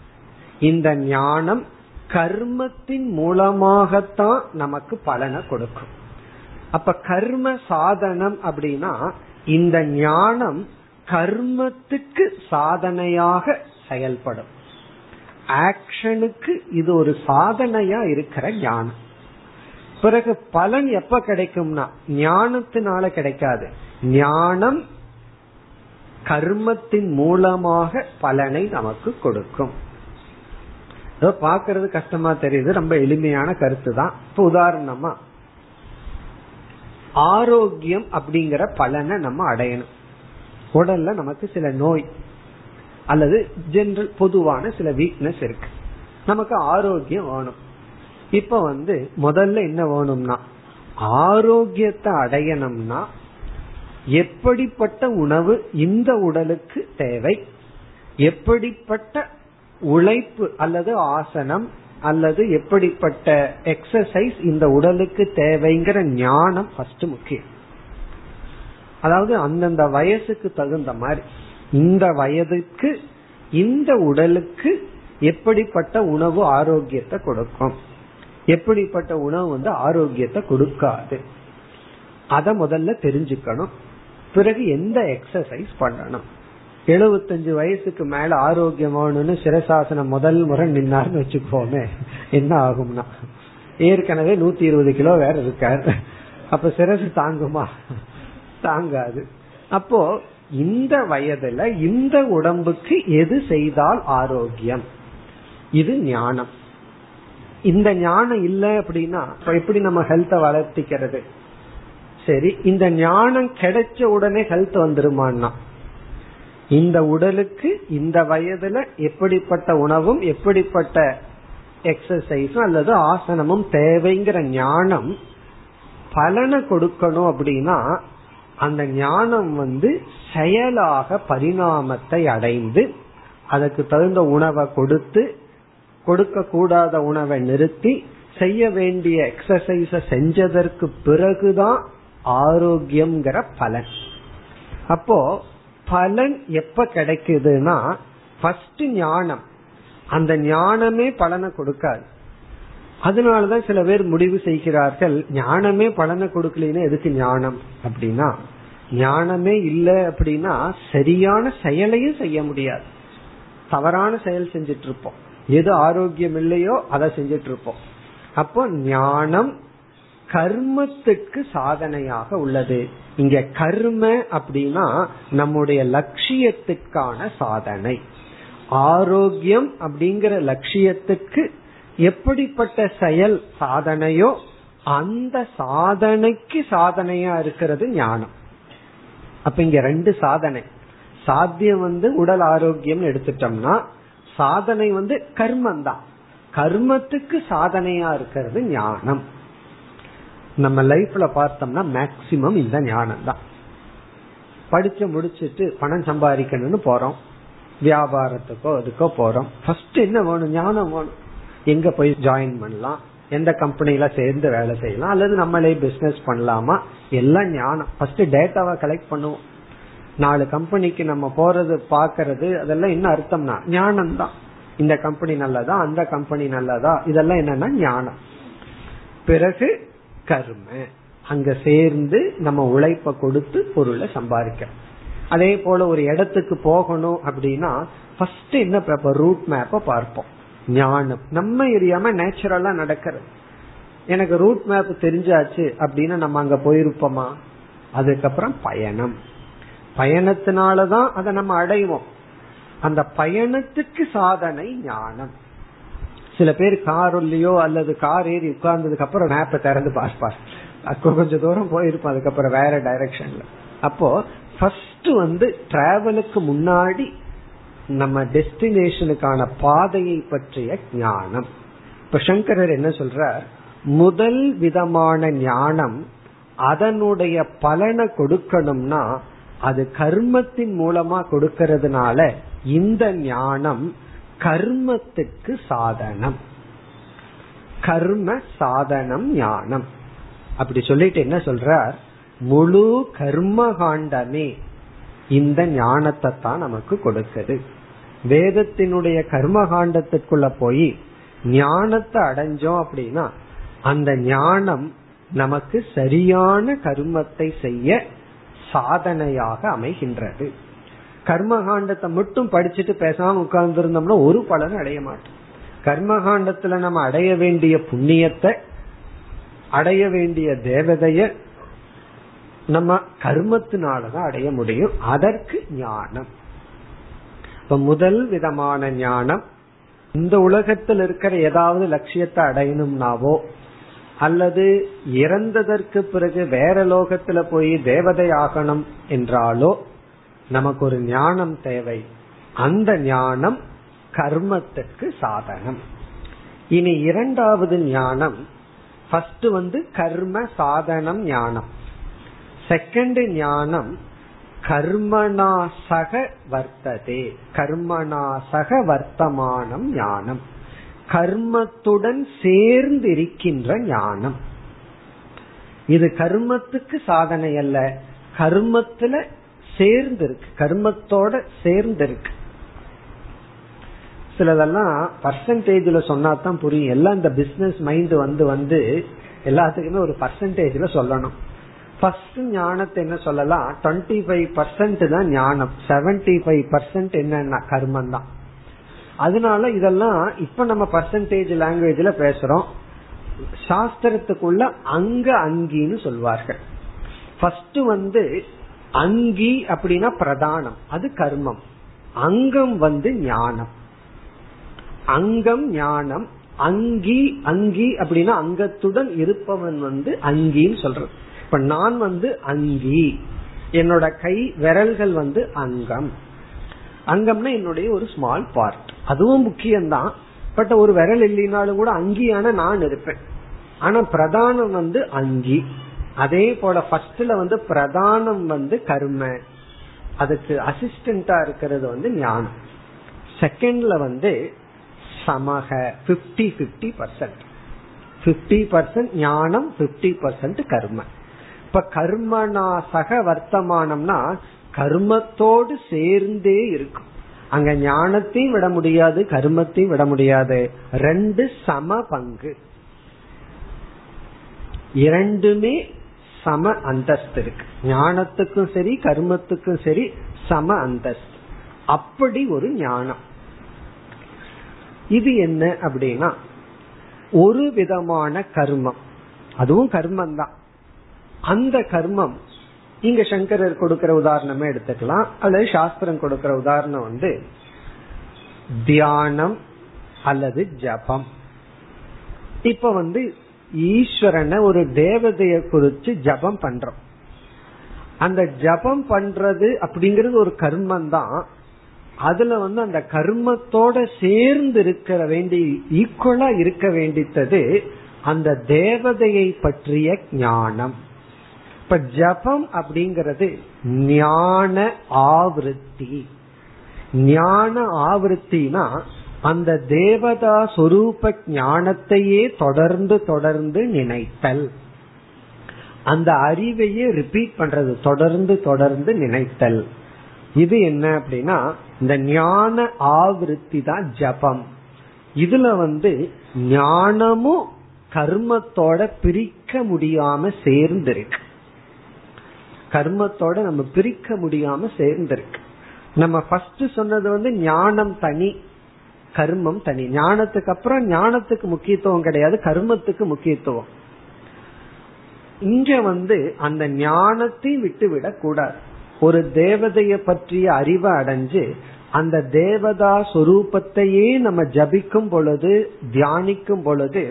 இந்த ஞானம் கர்மத்தின் மூலமாகத்தான் நமக்கு பலனை கொடுக்கும். அப்ப கர்ம சாதனம் அப்படின்னா இந்த ஞானம் கர்மத்துக்கு சாதனையாக செயல்படும், ஆக்ஷனுக்கு இது ஒரு சாதனையா இருக்கிற ஞானம். பிறகு பலன் எப்ப கிடைக்கும்னா ஞானத்தினால கிடைக்காது, ஞானம் கர்மத்தின் மூலமாக பலனை நமக்கு கொடுக்கும். பாக்குறது கஷ்டமா தெரியுது, ரொம்ப எளிமையான கருத்து தான். இப்ப உதாரணமா ஆரோக்கியம் அப்படிங்கிற பலனை நம்ம அடையணும். உடல்ல நமக்கு சில நோய் அல்லது ஜெனரல் பொதுவான சில வீக்னஸ் இருக்கு, நமக்கு ஆரோக்கியம் வேணும். இப்ப முதல்ல என்ன வேணும்னா ஆரோக்கியத்தை அடையணும்னா எப்படிப்பட்ட உணவு இந்த உடலுக்கு தேவை, எப்படிப்பட்ட உழைப்பு அல்லது ஆசனம் அல்லது எப்படிப்பட்ட எக்ஸசைஸ் இந்த உடலுக்கு தேவைங்கிற ஞானம் ஃபர்ஸ்ட் முக்கியம். அதாவது அந்தந்த வயசுக்கு தகுந்த மாதிரி இந்த வயதுக்கு இந்த உடலுக்கு எப்படிப்பட்ட உணவு ஆரோக்கியத்தை கொடுக்கும், எப்படிப்பட்ட உணவு ஆரோக்கியத்தை கொடுக்காது, அத முதல்ல தெரிஞ்சுக்கணும். பிறகு எந்த எக்ஸசைஸ் பண்ணணும். 75 வயசுக்கு மேல ஆரோக்கியமானு சிரசாசனம் முதல் முறை நின்னாருன்னு வச்சுக்கோமே, என்ன ஆகும்னா ஏற்கனவே 120 கிலோ வேற இருக்காரு, அப்ப சிரசு தாங்குமா? தாங்காது. அப்போ இந்த வயதுல இந்த உடம்புக்கு எது செய்தால் ஆரோக்கியம், இது ஞானம். இந்த ஞானம் இல்ல அப்படின்னா எப்படி நம்ம ஹெல்த்தை வளர்த்திக்கிறது? சரி, இந்த ஞானம் கிடைச்ச உடனே ஹெல்த் வந்துருமான்னா இந்த உடலுக்கு இந்த வயதுல எப்படிப்பட்ட உணவும் எப்படிப்பட்ட எக்ஸசைஸும் அல்லது ஆசனமும் தேவைங்கிற ஞானம் பலனை கொடுக்கணும். அப்படின்னா அந்த ஞானம் செயலாக பரிணாமத்தை அடைந்து அதுக்கு தகுந்த உணவை கொடுத்து, கொடுக்க கூடாத உணவை நிறுத்தி, செய்ய வேண்டிய எக்ஸசைஸ செஞ்சதற்கு பிறகுதான் ஆரோக்கியம்ங்கிற பலன். அப்போ பலன் எப்ப கிடைக்குதுன்னா ஃபர்ஸ்ட் ஞானம், அந்த ஞானமே பலனை கொடுக்காது. அதனாலதான் சில பேர் முடிவு செய்கிறார்கள் ஞானமே பலனை கொடுக்கலன்னா எதுக்கு ஞானம் அப்படின்னா, ஞானமே இல்லை அப்படின்னா சரியான செயலையும் செய்ய முடியாது, தவறான செயல் செஞ்சிட்டு இருப்போம், எது ஆரோக்கியம் இல்லையோ அதை செஞ்சிட்டு இருப்போம். அப்போ ஞானம் கர்மத்துக்கு சாதனையாக உள்ளது. இங்க கர்ம அப்படின்னா நம்முடைய லட்சியத்துக்கான சாதனை, ஆரோக்கியம் அப்படிங்கிற லட்சியத்துக்கு எப்படிப்பட்ட செயல் சாதனையோ அந்த சாதனைக்கு சாதனையா இருக்கிறது ஞானம். அப்ப இங்க ரெண்டு சாதனை, சாத்தியம் உடல் ஆரோக்கியம் எடுத்துட்டோம்னா சாதனை கர்மம் தான், கர்மத்துக்கு சாதனையா இருக்கிறது ஞானம். நம்ம லைஃப்ல பார்த்தோம்னா மேக்சிமம் இந்த ஞானம் தான். படிச்சு முடிச்சுட்டு பணம் சம்பாதிக்கணும்னு போறோம், வியாபாரத்துக்கோ அதுக்கோ போறோம், ஃபர்ஸ்ட் என்ன வேணும்? ஞானம் வேணும். எங்க போய் ஜாயின் பண்ணலாம், எந்த கம்பெனில சேர்ந்து வேலை செய்யலாம், அல்லது நம்மளே பிசினஸ் பண்ணலாமா, எல்லாம் ஞானம். ஃபர்ஸ்ட் டேட்டாவை கலெக்ட் பண்ணுவோம். 4 கம்பெனிக்கு நம்ம போறது பாக்கிறது அதெல்லாம் என்ன அர்த்தம்னா ஞானம் தான். இந்த கம்பெனி நல்லதா அந்த கம்பெனி நல்லதா இதெல்லாம் என்னன்னா ஞானம். பிறகு கர்ம, அங்க சேர்ந்து நம்ம உழைப்ப கொடுத்து பொருளை சம்பாதிக்கிறோம். அதே போல ஒரு இடத்துக்கு போகணும் அப்படின்னா ஃபர்ஸ்ட் என்ன பார்ப்போம்? ரூட் மேப்ப பார்ப்போம். ஞானம் நம்ம எரியாம நேச்சுரலா நடக்கிறது. எனக்கு ரூட் மேப் தெரிஞ்சாச்சு அப்படின்னா நம்ம அங்க போயிருப்போமா? அதுக்கப்புறம் பயணம், பயணத்தினாலதான் அதை நம்ம அடைவோம். அந்த பயணத்துக்கு சாதனை ஞானம். சில பேர் கார் உள்ளயோ அல்லது கார் ஏறி உட்கார்ந்ததுக்கு அப்புறம் மேப்பை திறந்து பார்ப்பார், அப்போ கொஞ்சம் தூரம் போயிருப்போம், அதுக்கப்புறம் வேற டைரக்ஷன்ல. அப்போ ஃபர்ஸ்ட் டிராவலுக்கு முன்னாடி நம்ம டெஸ்டினேஷனுக்கான பாதையை பற்றிய ஞானம். இப்ப சங்கரர் என்ன சொல்ற, முதல் விதமான ஞானம் அதனுடைய பலனை கொடுக்கணும்னா அது கர்மத்தின் மூலமா கொடுக்கிறதுனால இந்த ஞானம் கர்மத்துக்கு சாதனம், கர்ம சாதனம் ஞானம். அப்படி சொல்லிட்டு என்ன சொல்ற, முழு கர்மகாண்டமே இந்த ஞானத்தை தான் நமக்கு கொடுக்குது. வேதத்தினுடைய கர்மகாண்டத்துக்குள்ள போய் ஞானத்தை அடைஞ்சோம் அப்படின்னா அந்த ஞானம் நமக்கு சரியான கர்மத்தை செய்ய சாதனையாக அமைகின்றது. கர்மகாண்டத்தை மட்டும் படிச்சுட்டு பேசாம உட்கார்ந்து இருந்தோம்னா ஒரு பலன் அடைய மாட்டோம். கர்மகாண்டத்துல நம்ம அடைய வேண்டிய புண்ணியத்தை, அடைய வேண்டிய தேவதைய நம்ம கர்மத்தினாலதான் அடைய முடியும். அதற்கு ஞானம். இப்ப முதல் விதமான ஞானம், இந்த உலகத்தில் இருக்கிற ஏதாவது லட்சியத்தை அடையணும்னாவோ அல்லது இறந்ததற்கு பிறகு வேற லோகத்துல போய் தேவதை ஆகணும் என்றாலோ நமக்கு ஒரு ஞானம் தேவை. அந்த ஞானம் கர்மத்திற்கு சாதனம். இனி இரண்டாவது ஞானம், ஃபர்ஸ்ட் கர்ம சாதனம் ஞானம், செகண்ட் ஞானம் கர்மனா சக வர்த்ததே, கர்மனா சக வர்த்தமானம் ஞானம், கர்மத்துடன் சேர்ந்து இருக்கின்ற ஞானம். இது கர்மத்துக்கு சாதனை அல்ல, கர்மத்துல சேர்ந்து இருக்கு, கர்மத்தோட சேர்ந்து இருக்கு. சிலதெல்லாம் பர்சன்டேஜ்ல சொன்னா தான் புரியும். எல்லாம் இந்த பிசினஸ் மைண்ட் வந்து எல்லாத்துக்குமே ஒரு பர்சன்டேஜ்ல சொல்லணும். ஃபர்ஸ்ட் ஞானத்தை என்ன சொல்லலாம், 25% தான் ஞானம், 75% என்னன்னா கர்மம் தான். அதனால இதெல்லாம் இப்ப நம்ம பர்சன்டேஜ் லாங்குவேஜ்ல பேசுறோம். சாஸ்திரத்துக்குள்ள அங்க அங்கின்னு சொல்வார்கள். ஃபர்ஸ்ட் அங்கி அப்படின்னா பிரதானம், அது கர்மம். அங்கம் ஞானம், அங்கம் ஞானம். அங்கி அங்கி அப்படின்னா அங்கத்துடன் இருப்பவன் அங்கின்னு சொல்றது. இப்ப நான் அங்கி, என்னோட கை விரல்கள் அங்கம். அங்கம்னா என்னுடைய ஒரு ஸ்மால் பார்ட், அதுவும் முக்கியம்தான். பட் ஒரு விரல் இல்லைனாலும் கூட அங்கியான நான் இருப்பேன். ஆனா பிரதானம் அங்கி. அதே போல ஃபர்ஸ்ட்ல பிரதானம் கர்ம, அதுக்கு அசிஸ்டண்டா இருக்கிறது ஞானம். செகண்ட்ல சமக 50-50%, 50% ஞானம், 50% கர்ம. இப்ப கர்மனா சக வர்த்தமானம்னா கர்மத்தோடு சேர்ந்தே இருக்கும். அங்க ஞானத்தையும் விட முடியாது, கர்மத்தையும் விட முடியாது. ரெண்டு சம பங்கு, இரண்டுமே சம அந்தஸ்து இருக்கு. ஞானத்துக்கும் சரி கர்மத்துக்கும் சரி சம அந்தஸ்து. அப்படி ஒரு ஞானம். இது என்ன அப்படின்னா ஒரு விதமான கர்மம், அதுவும் கர்மம் தான். அந்த கர்மம் இங்க சங்கரர் கொடுக்கிற உதாரணமே எடுத்துக்கலாம் அல்லது சாஸ்திரம் கொடுக்கிற உதாரணம் தியானம் அல்லது ஜபம். இப்ப ஈஸ்வரனை ஒரு தேவதைய குறிச்சு ஜபம் பண்றோம். அந்த ஜபம் பண்றது அப்படிங்கறது ஒரு கர்மம் தான். அதுல அந்த கர்மத்தோட சேர்ந்து இருக்க வேண்டிய, ஈக்குவலா இருக்க வேண்டியது அந்த தேவதையை பற்றிய ஞானம். இப்ப ஜபம் அப்படிங்கறது ஞான ஆவருத்தி. ஞான ஆவருத்தினா அந்த தேவதா சொரூப ஞானத்தையே தொடர்ந்து நினைத்தல், அந்த அறிவையே ரிப்பீட் பண்றது, தொடர்ந்து நினைத்தல். இது என்ன அப்படின்னா இந்த ஞான ஆவருத்தி தான் ஜபம். இதுல ஞானமும் கர்மத்தோட பிரிக்க முடியாம சேர்ந்திருக்கு, கர்மத்தோட நம்ம பிரிக்க முடியாம சேர்ந்திருக்கு. நம்ம ஃபர்ஸ்ட் சொன்னது ஞானம் தனி கர்மம் தனி. ஞானத்துக்கு அப்புறம் ஞானத்துக்கு முக்கியத்துவம் கிடையாது, கர்மத்துக்கு முக்கியத்துவம். இங்க அந்த ஞானத்தை விட்டுவிட கூடாது. ஒரு தேவதைய பற்றிய அறிவை அடைஞ்சு அந்த தேவதா சொரூபத்தையே நம்ம ஜபிக்கும் பொழுது, தியானிக்கும் பொழுது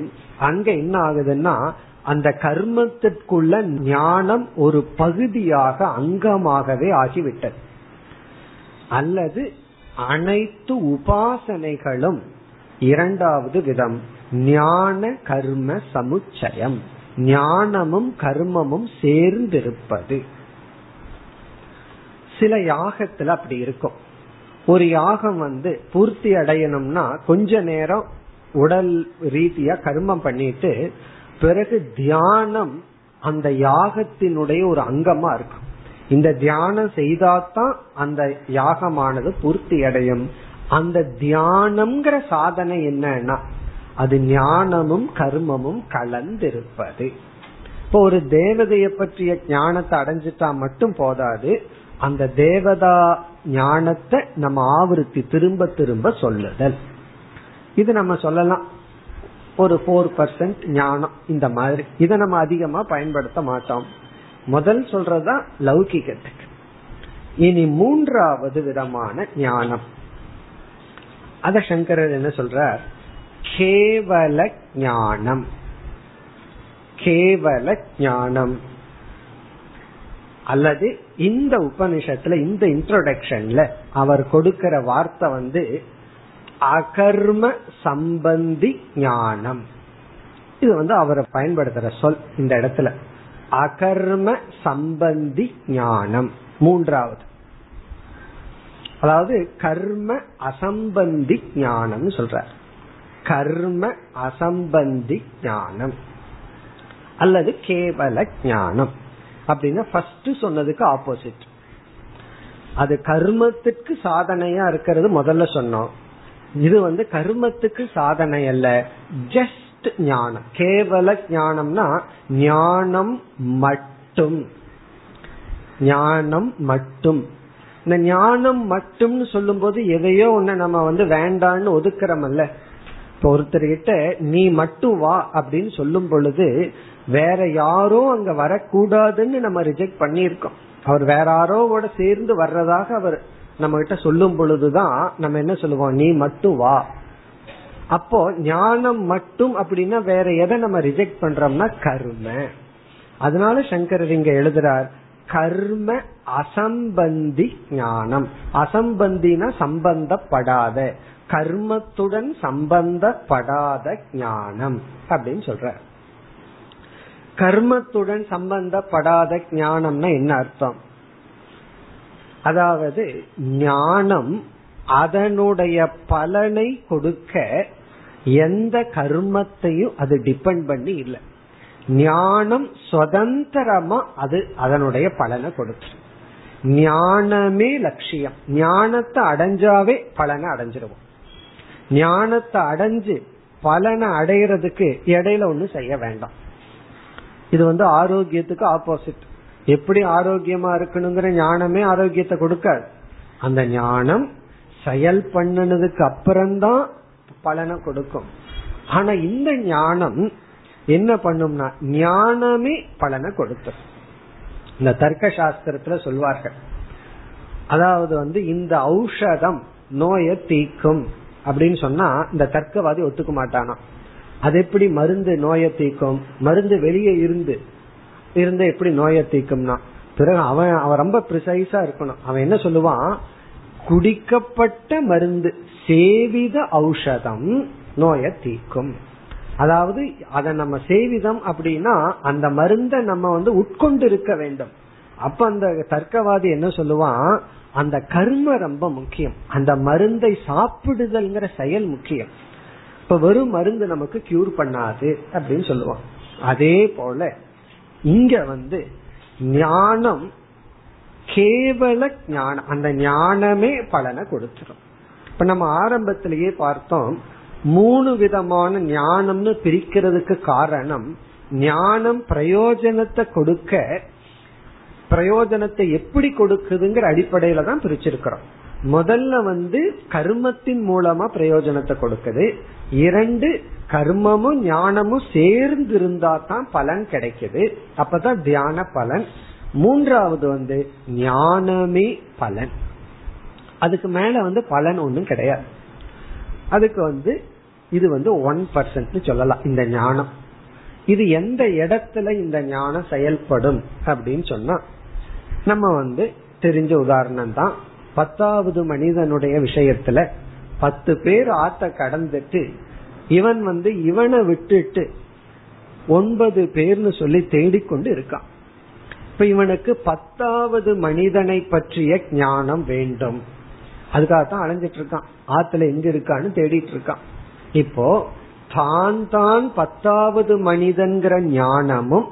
அங்க என்ன ஆகுதுன்னா அந்த கர்மத்திற்குள்ள ஞானம் ஒரு பகுதியாக அங்கமாகவே ஆகிவிட்டது. அல்லது அனைத்து உபாசனைகளும் இரண்டாவது விதம் ஞான கர்ம சமுச்சயம், ஞானமும் கர்மமும் சேர்ந்திருப்பது. சில யாகத்துல அப்படி இருக்கும். ஒரு யாகம் பூர்த்தி அடையணும்னா கொஞ்ச நேரம் உடல் ரீதியா கர்மம் பண்ணிட்டு பிறகு தியானம் அந்த யாகத்தினுடைய ஒரு அங்கமா இருக்கும். இந்த தியானம் செய்தாதான் அந்த யாகமானது பூர்த்தி அடையும். அந்த தியானம்ங்கிற சாதனை என்னன்னா அது ஞானமும் கர்மமும் கலந்திருப்பது. இப்போ ஒரு தேவதைய பற்றிய ஞானத்தை அடைஞ்சிட்டா மட்டும் போதாது, அந்த தேவதா ஞானத்தை நம்ம ஆவர்த்தி திரும்ப திரும்ப சொல்லுதல். இது நம்ம சொல்லலாம் ஒரு 4% ஞானம். இந்த மாதிரி இதை நம்ம அதிகமா பயன்படுத்த மாட்டோம். முதல் சொல்றதா லௌகிகத்துக்கு. இனி மூன்றாவது விதமான ஞானம், அத சங்கரர் என்ன சொல்றார்? கேவல ஞானம். கேவல ஞானம் அல்லது இந்த உபனிஷத்துல இந்த இன்ட்ரோடக்ஷன்ல அவர் கொடுக்கிற வார்த்தை அகர்ம சம்பந்தி ஞானம். இது அவரை பயன்படுத்துற சொல் இந்த இடத்துல அகர்ம சம்பந்தி ஞானம் மூன்றாவது. அதாவது கர்ம அசம்பந்தி ஞானம் சொல்றார். கர்ம அசம்பந்தி ஞானம் அல்லது கேவல ஞானம் அப்படின்னா ஃபர்ஸ்ட் சொன்னதுக்கு ஆப்போசிட். அது கர்மத்துக்கு சாதனையா இருக்கிறது முதல்ல சொன்னோம். இது கர்மத்துக்கு சாதனை அல்ல, ஜஸ்ட் ஞானம். கேவல ஞானம்னா ஞானம் மட்டும். ஞானம் மட்டும். இந்த ஞானம் மட்டும்னு சொல்லும் போது எதையோ ஒண்ணு நம்ம வேண்டான்னு ஒதுக்கிறோம்ல. இப்ப ஒருத்தர்கிட்ட நீ மட்டும் வா அப்படின்னு சொல்லும் பொழுது வேற யாரோ அங்க வரக்கூடாதுன்னு நம்ம ரிஜெக்ட் பண்ணிருக்கோம். அவர் வேற யாரோட சேர்ந்து வர்றதாக அவர் நம்ம கிட்ட சொல்லும் பொழுதுதான் நம்ம என்ன சொல்லுவோம், நீ மட்டும் வா. அப்போ ஞானம் மட்டும் அப்படின்னா வேற எதை நம்ம ரிஜெக்ட் பண்றோம்னா கர்ம. அதனால சங்கரர் இங்க எழுதுறார் கர்ம அசம்பந்தி ஞானம். அசம்பந்தினா சம்பந்தப்படாத, கர்மத்துடன் சம்பந்தப்படாத ஞானம் அப்படின்னு சொல்ற. கர்மத்துடன் சம்பந்தப்படாத ஞானம்னா என்ன அர்த்தம்? அதாவது ஞானம் அதனுடைய பலனை கொடுக்க எந்த கர்மத்தையும் அது டிபெண்ட் பண்ணி இல்லை. ஞானம் சுதந்திரமா அது அதனுடைய பலனை கொடுத்து, ஞானமே லட்சியம். ஞானத்தை அடைஞ்சாவே பலனை அடைஞ்சிருவோம். ஞானத்தை அடைஞ்சு பலனை அடைகிறதுக்கு இடையில ஒண்ணு செய்ய வேண்டாம். இது ஆரோக்கியத்துக்கு ஆப்போசிட். எப்படி ஆரோக்கியமா இருக்கணுங்கிற ஞானமே ஆரோக்கியத்தை கொடுக்காது. அந்த ஞானம் செயல் பண்ணதுக்கு அப்புறம்தான் பலனை கொடுக்கும். ஆனா இந்த ஞானம் என்ன பண்ணும்னா ஞானமே பலனை கொடுத்துரும். இந்த தர்க்க சாஸ்திரத்துல சொல்வார்கள், அதாவது இந்த ஔஷதம் நோயை தீக்கும் அப்படின்னு சொன்னா இந்த தர்க்கவாதி ஒத்துக்க மாட்டானா. அது எப்படி மருந்து நோயை தீக்கும்? மருந்து வெளியே இருந்து எப்படி நோயை தீக்கும்னா பிறகு அவன் ரொம்ப பிரிசைஸா இருக்கணும். அவன் என்ன சொல்லுவான், குடிக்கப்பட்ட மருந்து சேவித ஔஷதம் நோயை தீக்கும். அதாவது அத நம்ம சேவிதம் அப்படின்னா அந்த மருந்தை நம்ம உட்கொண்டு இருக்க வேண்டும். அப்ப அந்த தர்க்கவாதி என்ன சொல்லுவான், அந்த கர்ம ரொம்ப முக்கியம், அந்த மருந்தை சாப்பிடுதல்ங்கிற செயல் முக்கியம். இப்ப வெறும் மருந்து நமக்கு கியூர் பண்ணாது அப்படின்னு சொல்லுவான். அதே போல இங்க ஞானம் கேவல ஞானம், அந்த ஞானமே பலனை கொடுத்துரும். இப்ப நம்ம ஆரம்பத்திலேயே பார்த்தோம் மூணு விதமான ஞானம்னு பிரிக்கிறதுக்கு காரணம், ஞானம் பிரயோஜனத்தை கொடுக்க, பிரயோஜனத்தை எப்படி கொடுக்குதுங்கிற அடிப்படையில தான் பிரிச்சிருக்கிறோம். முதல்ல கர்மத்தின் மூலமா பிரயோஜனத்தை கொடுக்குது. இரண்டு, கர்மமும் ஞானமும் சேர்ந்து இருந்தா தான் பலன் கிடைக்குது, அப்பதான் தியான பலன். மூன்றாவது ஞானமே பலன், அதுக்கு மேல பலன் ஒண்ணும் கிடையாது. அதுக்கு இது 1% சொல்லலாம் இந்த ஞானம். இது எந்த இடத்துல இந்த ஞானம் செயல்படும் அப்படின்னு சொன்னா, நம்ம தெரிஞ்ச உதாரணம் தான். 10வது மனிதனுடைய விஷயத்துல 10 பேர் ஆத்த கடந்துட்டு இவன் இவனை விட்டுட்டு 9 பேர்னு சொல்லி தேடிக்கொண்டு இருக்கான். இப்ப இவனுக்கு 10வது மனிதனை பற்றிய ஞானம் வேண்டும். அதுக்காகத்தான் அலைஞ்சிட்டு இருக்கான், ஆத்துல எங்க இருக்கான்னு தேடிட்டு இருக்கான். இப்போ தான் தான் 10வது மனிதன்கிற ஞானமும்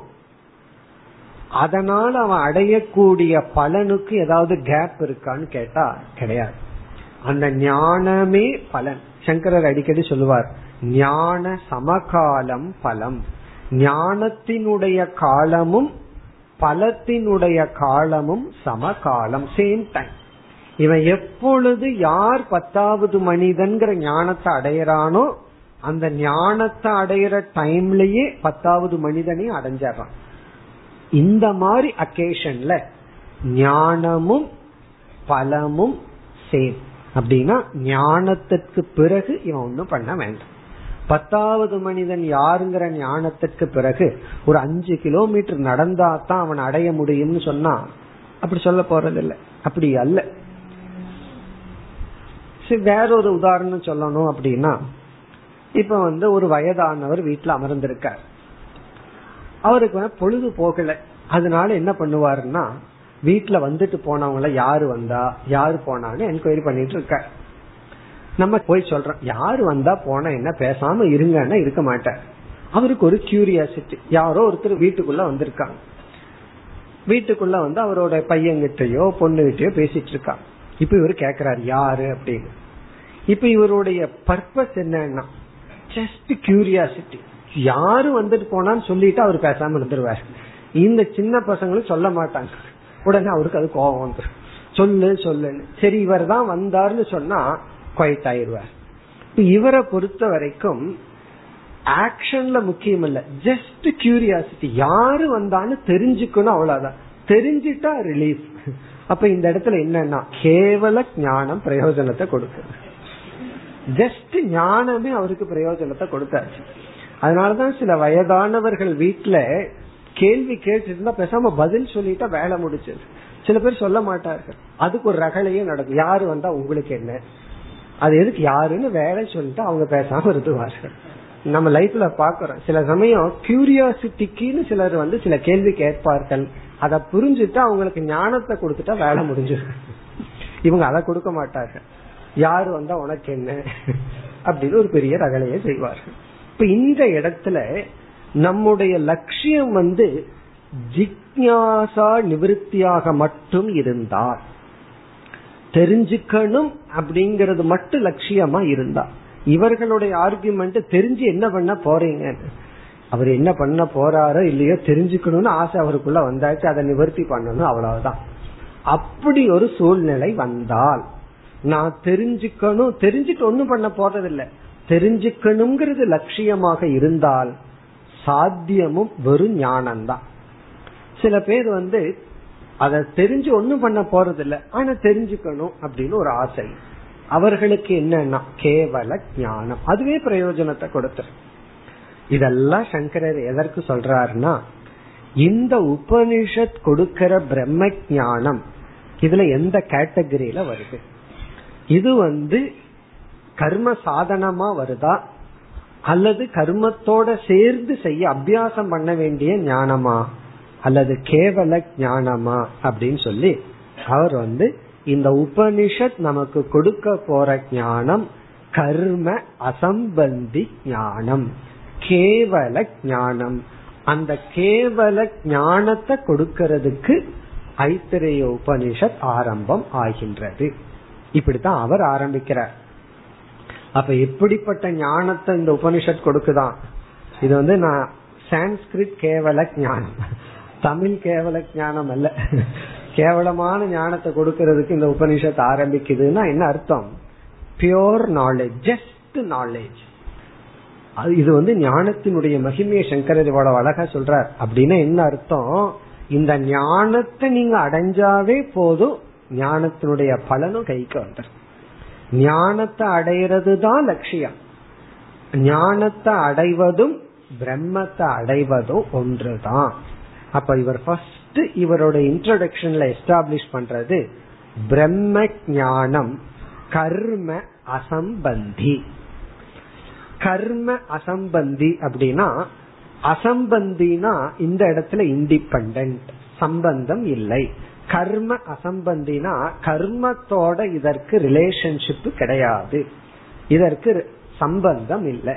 அதனால் அவன் அடையக்கூடிய பலனுக்கு ஏதாவது கேப் இருக்கான்னு கேட்டா கிடையாது. அந்த ஞானமே பலன். சங்கரர் அடிக்கடி சொல்லுவார், ஞான சமகாலம் பலம். ஞானத்தினுடைய காலமும் பலத்தினுடைய காலமும் சமகாலம், சேம் டைம். இவன் எப்பொழுது யார் 10வது மனிதன்கிற ஞானத்தை அடையிறானோ அந்த ஞானத்தை அடையிற டைம்லயே 10வது மனிதனையும் அடைஞ்சான். இந்த மாதிரி அகேஷன்ல ஞானமும் பலமும் சேம். அப்படின்னா ஞானத்திற்கு பிறகு இவன் ஒன்னும் பண்ண வேண்டாம். 10வது மனிதன் யாருங்கிற ஞானத்திற்கு பிறகு ஒரு 5 கிலோமீட்டர் நடந்தா தான் அவன் அடைய முடியும்னு சொன்னா அப்படி சொல்ல போறது இல்லை, அப்படி அல்ல. சரி, வேற ஒரு உதாரணம் சொல்லணும் அப்படின்னா, இப்ப ஒரு வயதானவர் வீட்டுல அமர்ந்திருக்கார். அவருக்கு பொழுது போகல. அதனால என்ன பண்ணுவாருன்னா, வீட்டுல வந்துட்டு போனவங்கள யாரு வந்தா யாரு போனான்னு என்கொயரி பண்ணிட்டு இருக்க. நம்ம போய் சொல்றோம் யாரு வந்தா போனா என்ன, பேசாம இருங்கன்னா இருக்க மாட்டார். அவருக்கு ஒரு கியூரியாசிட்டி, யாரோ ஒருத்தர் வீட்டுக்குள்ள வந்திருக்காங்க. வீட்டுக்குள்ள அவரோட பையன்கிட்டயோ பொண்ணுகிட்டயோ பேசிட்டு இருக்காங்க. இப்ப இவரு கேக்குறாரு யாரு அப்படின்னு. இப்ப இவருடைய பர்பஸ் என்னன்னா ஜஸ்ட் கியூரியாசிட்டி. யாரு வந்துட்டு போனான்னு சொல்லிட்டு அவர் பேசாம இருந்துருவாரு. இந்த சின்ன பசங்களும் சொல்ல மாட்டாங்க. உடனே அவருக்கு அது கோபம் வந்துடும், சொல்லு சொல்லுன்னு. சரி, இவர் தான் வந்தாருன்னு சொன்னா குவைட் ஆயிடுவார். இவரை பொறுத்த வரைக்கும் ஆக்ஷன்ல முக்கியம் இல்ல, ஜஸ்ட் கியூரியாசிட்டி. யாரு வந்தான்னு தெரிஞ்சுக்கணும், அவ்வளவுதான். தெரிஞ்சிட்டா ரிலீஃப். அப்ப இந்த இடத்துல என்னன்னா கேவல ஞானம் பிரயோஜனத்தை கொடுக்குது. ஜஸ்ட் ஞானமே அவருக்கு பிரயோஜனத்தை கொடுத்தாச்சு. அதனாலதான் சில வயதானவர்கள் வீட்டுல கேள்வி கேட்டுருந்தா பேசாம பதில் சொல்லிட்டா வேலை முடிச்சது. சில பேர் சொல்ல மாட்டார்கள், அதுக்கு ஒரு ரகளையே நடக்கும். யாரு வந்தா உங்களுக்கு என்ன, அது எதுக்கு யாருன்னு வேலை சொல்லிட்டு அவங்க பேசாம இருந்துவார்கள். நம்ம லைஃப்ல பாக்குறோம், சில சமயம் கியூரியாசிட்டிக்குன்னு சிலர் சில கேள்வி கேட்பார்கள். அதை புரிஞ்சுட்டு அவங்களுக்கு ஞானத்தை கொடுத்துட்டா வேலை முடிஞ்சிருக்கு. இவங்க அதை கொடுக்க மாட்டார்கள். யாரு வந்தா உனக்கு என்ன அப்படின்னு ஒரு பெரிய ரகளையே செய்வார்கள். இப்ப இந்த இடத்துல நம்முடைய லட்சியம் ஜிக்ஞாசா நிவர்த்தியாக மட்டும் இருந்தால், தெரிஞ்சுக்கணும் அப்படிங்கறது மட்டும் லட்சியமா இருந்தா, இவர்களுடைய ஆர்குமெண்ட் தெரிஞ்சு என்ன பண்ண போறீங்க, அவர் என்ன பண்ண போறாரோ இல்லையோ தெரிஞ்சுக்கணும்னு ஆசை அவருக்குள்ள வந்தாச்சு, அதை நிவர்த்தி பண்ணணும், அவ்வளவுதான். அப்படி ஒரு சூழ்நிலை வந்தால் நான் தெரிஞ்சுக்கணும், தெரிஞ்சுட்டு ஒன்னும் பண்ண போறதில்லை, தெரிஞ்சுக்கணுங்கிறது லட்சியமாக இருந்தால் சாத்தியமும் வெறும் ஞானம்தான். சில பேர் அதை தெரிஞ்சு ஒன்னும் பண்ண போறதில்லை, ஆனா தெரிஞ்சுக்கணும் அப்படின்னு ஒரு ஆசை. அவர்களுக்கு என்னன்னா கேவல ஞானம், அதுவே பிரயோஜனத்தை கொடுத்துரு. இதெல்லாம் சங்கரர் எதற்கு சொல்றாருன்னா, இந்த உபனிஷத் கொடுக்கிற பிரம்ம ஞானம் இதுல எந்த கேட்டகரியில வருது, இது கர்ம சாதனமா வருதா அல்லது கர்மத்தோட சேர்ந்து செய்ய அபியாசம் பண்ண வேண்டிய ஞானமா அல்லது கேவல ஞானமா அப்படின்னு சொல்லி அவர் இந்த உபனிஷத் நமக்கு கொடுக்க போற ஞானம் கர்ம அசம்பந்தி ஞானம், கேவல ஞானம். அந்த கேவல ஞானத்தை கொடுக்கிறதுக்கு ஐத்திரேய உபனிஷத் ஆரம்பம் ஆகின்றது. இப்படித்தான் அவர் ஆரம்பிக்கிறார். அப்ப எப்படிப்பட்ட ஞானத்தை இந்த உபனிஷத் கொடுக்குதான், இது நான் சான்ஸ்கிரிட் கேவல ஞானம், தமிழ் கேவல ஞானம் அல்ல, கேவலமான ஞானத்தை கொடுக்கறதுக்கு இந்த உபனிஷத் ஆரம்பிக்குதுன்னா என்ன அர்த்தம்? Pure knowledge, just knowledge. இது ஞானத்தினுடைய மகிமையை சங்கரர் இவ்வளவு அழகா சொல்றார். அப்படின்னா என்ன அர்த்தம்? இந்த ஞானத்தை நீங்க அடைஞ்சாவே போதும், ஞானத்தினுடைய பலனும் கைக்கு வந்துடும். ஞானத்தை அடையிறது தான் லட்சியம். ஞானத்தை அடைவதும் பிரம்மத்தை அடைவதோ ஒன்றுதான். அப்ப இவர் ஃபர்ஸ்ட் இவரோட இன்ட்ரோடக்ஷன்ல எஸ்டாப்ளிஷ் பண்றது பிரம்ம ஞானம் கர்ம அசம்பந்தி. கர்ம அசம்பந்தி அப்படின்னா, அசம்பந்தினா இந்த இடத்துல இண்டிபெண்டன்ட், சம்பந்தம் இல்லை. கர்ம அசம்பந்தினா கர்மத்தோட இதற்கு ரிலேஷன்ஷிப் கிடையாது, இதற்கு சம்பந்தம் இல்லை.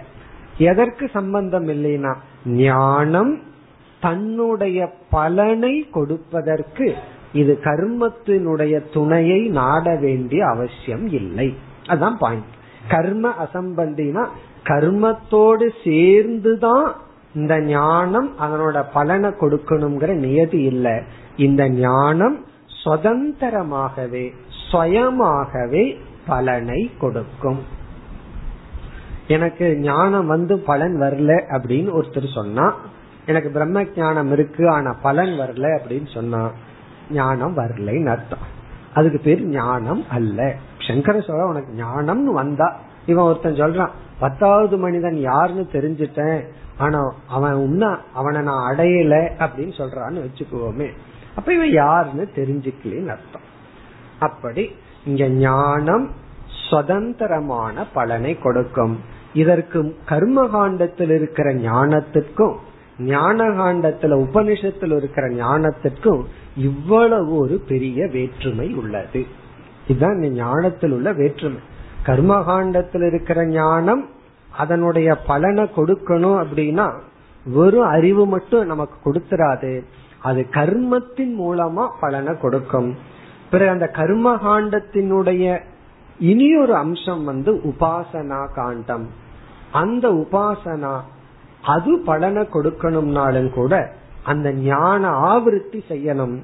எதற்கு சம்பந்தம் இல்லைன்னா, ஞானம் தன்னுடைய பலனை கொடுப்பதற்கு இது கர்மத்தினுடைய துணையை நாட வேண்டிய அவசியம் இல்லை. அதான் பாயிண்ட். கர்ம அசம்பந்தினா கர்மத்தோடு சேர்ந்துதான் இந்த ஞானம் அதனோட பலனை கொடுக்கணுங்கிற நியதி இல்லை. இந்த ஞானம் சுதந்திரமாகவே சுயமாகவே பலனை கொடுக்கும். எனக்கு ஞானம் வந்து பலன் வரல அப்படின்னு ஒருத்தர் சொன்னா, எனக்கு பிரம்ம ஞானம் இருக்கு ஆனா பலன் வரல அப்படின்னு சொன்னா, ஞானம் வரலன்னு அர்த்தம். அதுக்கு பேர் ஞானம் அல்ல. சங்கர சொல்ற உனக்கு ஞானம் வந்தா, இவன் ஒருத்தன் சொல்றான் 10வது மனிதன் யாருன்னு தெரிஞ்சுட்டேன் ஆனா அவனை நான் அடையல அப்படின்னு சொல்றான்னு வச்சுக்குவோமே, அப்ப இவன் யாருன்னு தெரிஞ்சுக்கலன்னு அர்த்தம். அப்படி இங்க ஞானம் சுதந்திரமான பலனை கொடுக்கும். இதற்கு கர்மகாண்டத்தில் இருக்கிற ஞானத்திற்கும் ஞான காண்டத்துல உபனிஷத்துல இருக்கிற ஞானத்திற்கும் இவ்வளவு ஒரு பெரிய வேற்றுமை உள்ளது. இதுதான் ஞானத்தில் உள்ள வேற்றுமை. கர்மகாண்டத்தில் இருக்கிற ஞானம் அதனுடைய பலனை கொடுக்கணும் அப்படின்னா வெறும் அறிவு மட்டும் நமக்கு கொடுத்துறாது, அது கர்மத்தின் மூலமா பலனை கொடுக்கும். பிறகு அந்த கர்மகாண்டத்தினுடைய இனியொரு அம்சம் வந்து உபாசனா காண்டம். அந்த உபாசனா அது பலனை கொடுக்கணும்னாலும் கூட அந்த ஞான ஆவிருத்தி செய்யணும்.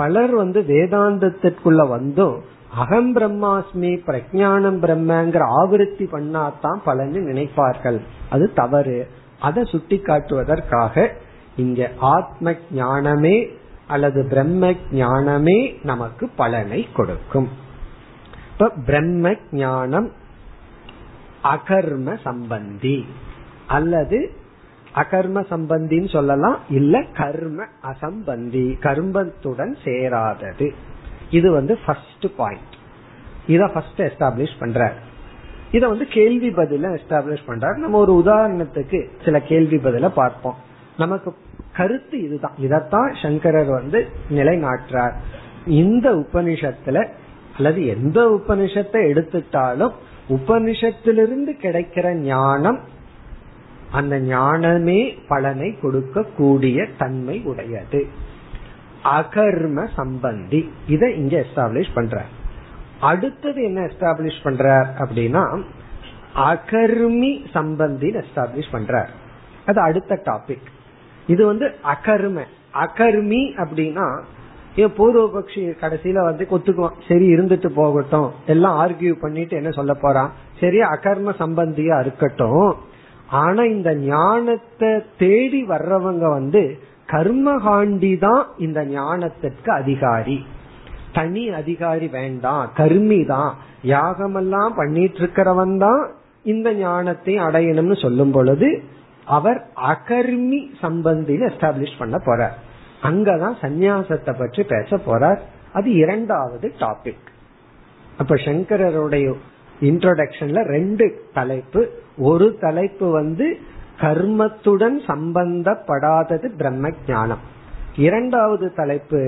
பலர் வந்து வேதாந்தத்திற்குள்ள வந்தும் அகம் பிரம்மாஸ்மி பிரஜானம் பிரம்மங்கிற ஆவிருத்தி பண்ணாதான் பலன்னு நினைப்பார்கள். அது தவறு. அதை சுட்டி காட்டுவதற்காக இங்க ஆத்ம ஞானமே அல்லது பிரம்ம ஞானமே நமக்கு பலனை கொடுக்கும். இப்ப பிரம்ம ஞானம் அகர்ம சம்பந்தி அல்லது அகர்ம சம்பந்தின்னு சொல்லலாம், இல்ல கர்ம அசம்பந்தி, கர்மத்துடன் சேராதது. இது வந்து ஃபர்ஸ்ட் பாயிண்ட். இத ஃபர்ஸ்ட் எஸ்டாப்ளிஷ் பண்றார். இத வந்து கேள்வி பதில எஸ்டாப்ளிஷ் பண்றார். நம்ம ஒரு உதாரணத்துக்கு சில கேள்வி பதில பார்ப்போம். நமக்கு கருத்து இதுதான், இதத்தான் சங்கரர் வந்து நிலைநாட்டுறார். இந்த உபனிஷத்துல அல்லது எந்த உபனிஷத்தை எடுத்துட்டாலும் உபனிஷத்திலிருந்து கிடைக்கிற ஞானம், அந்த ஞானமே பலனை கொடுக்க கூடிய தன்மை உடையது. அகர்ம சம்பந்தி இதை இங்க எஸ்டாப்ளிஷ் பண்ற. அடுத்தது என்ன எஸ்டாப்ளிஷ் பண்ற அப்படின்னா, அகர்மி சம்பந்தின்னு எஸ்டாப்ளிஷ் பண்ற. அது அடுத்த டாபிக். இது வந்து அகர்ம அகர்மி அப்படின்னா பூர்வபக்ஷி கடைசியில வந்து ஒத்துக்குவான், சரி இருந்துட்டு போகட்டும், எல்லாம் ஆர்கியூ பண்ணிட்டு என்ன சொல்ல போறான், சரி அகர்ம சம்பந்தியா இருக்கட்டும். ஆனா இந்த ஞானத்தை தேடி வர்றவங்க வந்து கர்மகாண்டி தான் இந்த ஞானத்திற்கு அதிகாரி, தனி அதிகாரி வேண்டாம், கர்மி தான், யாகமெல்லாம் பண்ணிட்டு இருக்கிறவன் தான் இந்த ஞானத்தை அடையணும்னு சொல்லும் பொழுது அவர் அகர்மி சம்பந்தின்னு எஸ்டாப்ளிஷ் பண்ண போறார். அங்கதான் சந்நியாசத்தை பற்றி பேச போறார். அது இரண்டாவது டாபிக். அப்ப சங்கரருடைய இன்ட்ரோடக்ஷன்ல 2 தலைப்பு. ஒரு தலைப்பு வந்து கர்மத்துடன் சம்பந்தப்படாதது பிரம்ம ஞானம். இரண்டாவது தலைப்பு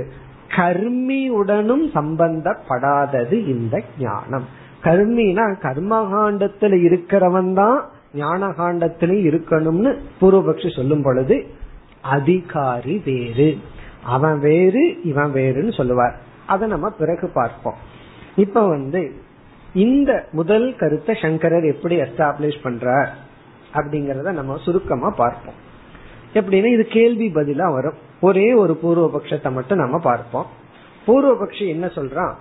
கர்மியுடனும் சம்பந்தப்படாதது இந்த ஞானம். கர்மினா கர்மகாண்டத்துல இருக்கிறவன் தான் ஞான காண்டத்திலையும் இருக்கணும்னு பூர்வபக்ஷி சொல்லும் பொழுது அதிகாரி வேறு, அவன் வேறு இவன் வேறுன்னு சொல்லுவார். அத நம்ம பிறகு பார்ப்போம். இப்ப வந்து இந்த முதல் கருத்தை சங்கரர் எப்படி எஸ்டாப்ளிஷ் பண்றார் அப்படிங்கறத நம்ம சுருக்கமா பார்ப்போம். எப்படின்னா, இது கேள்வி பதிலா வரும். ஒரே ஒரு பூர்வபக்ஷத்தை மட்டும் நம்ம பார்ப்போம். பூர்வபக்ஷி என்ன சொல்றான்,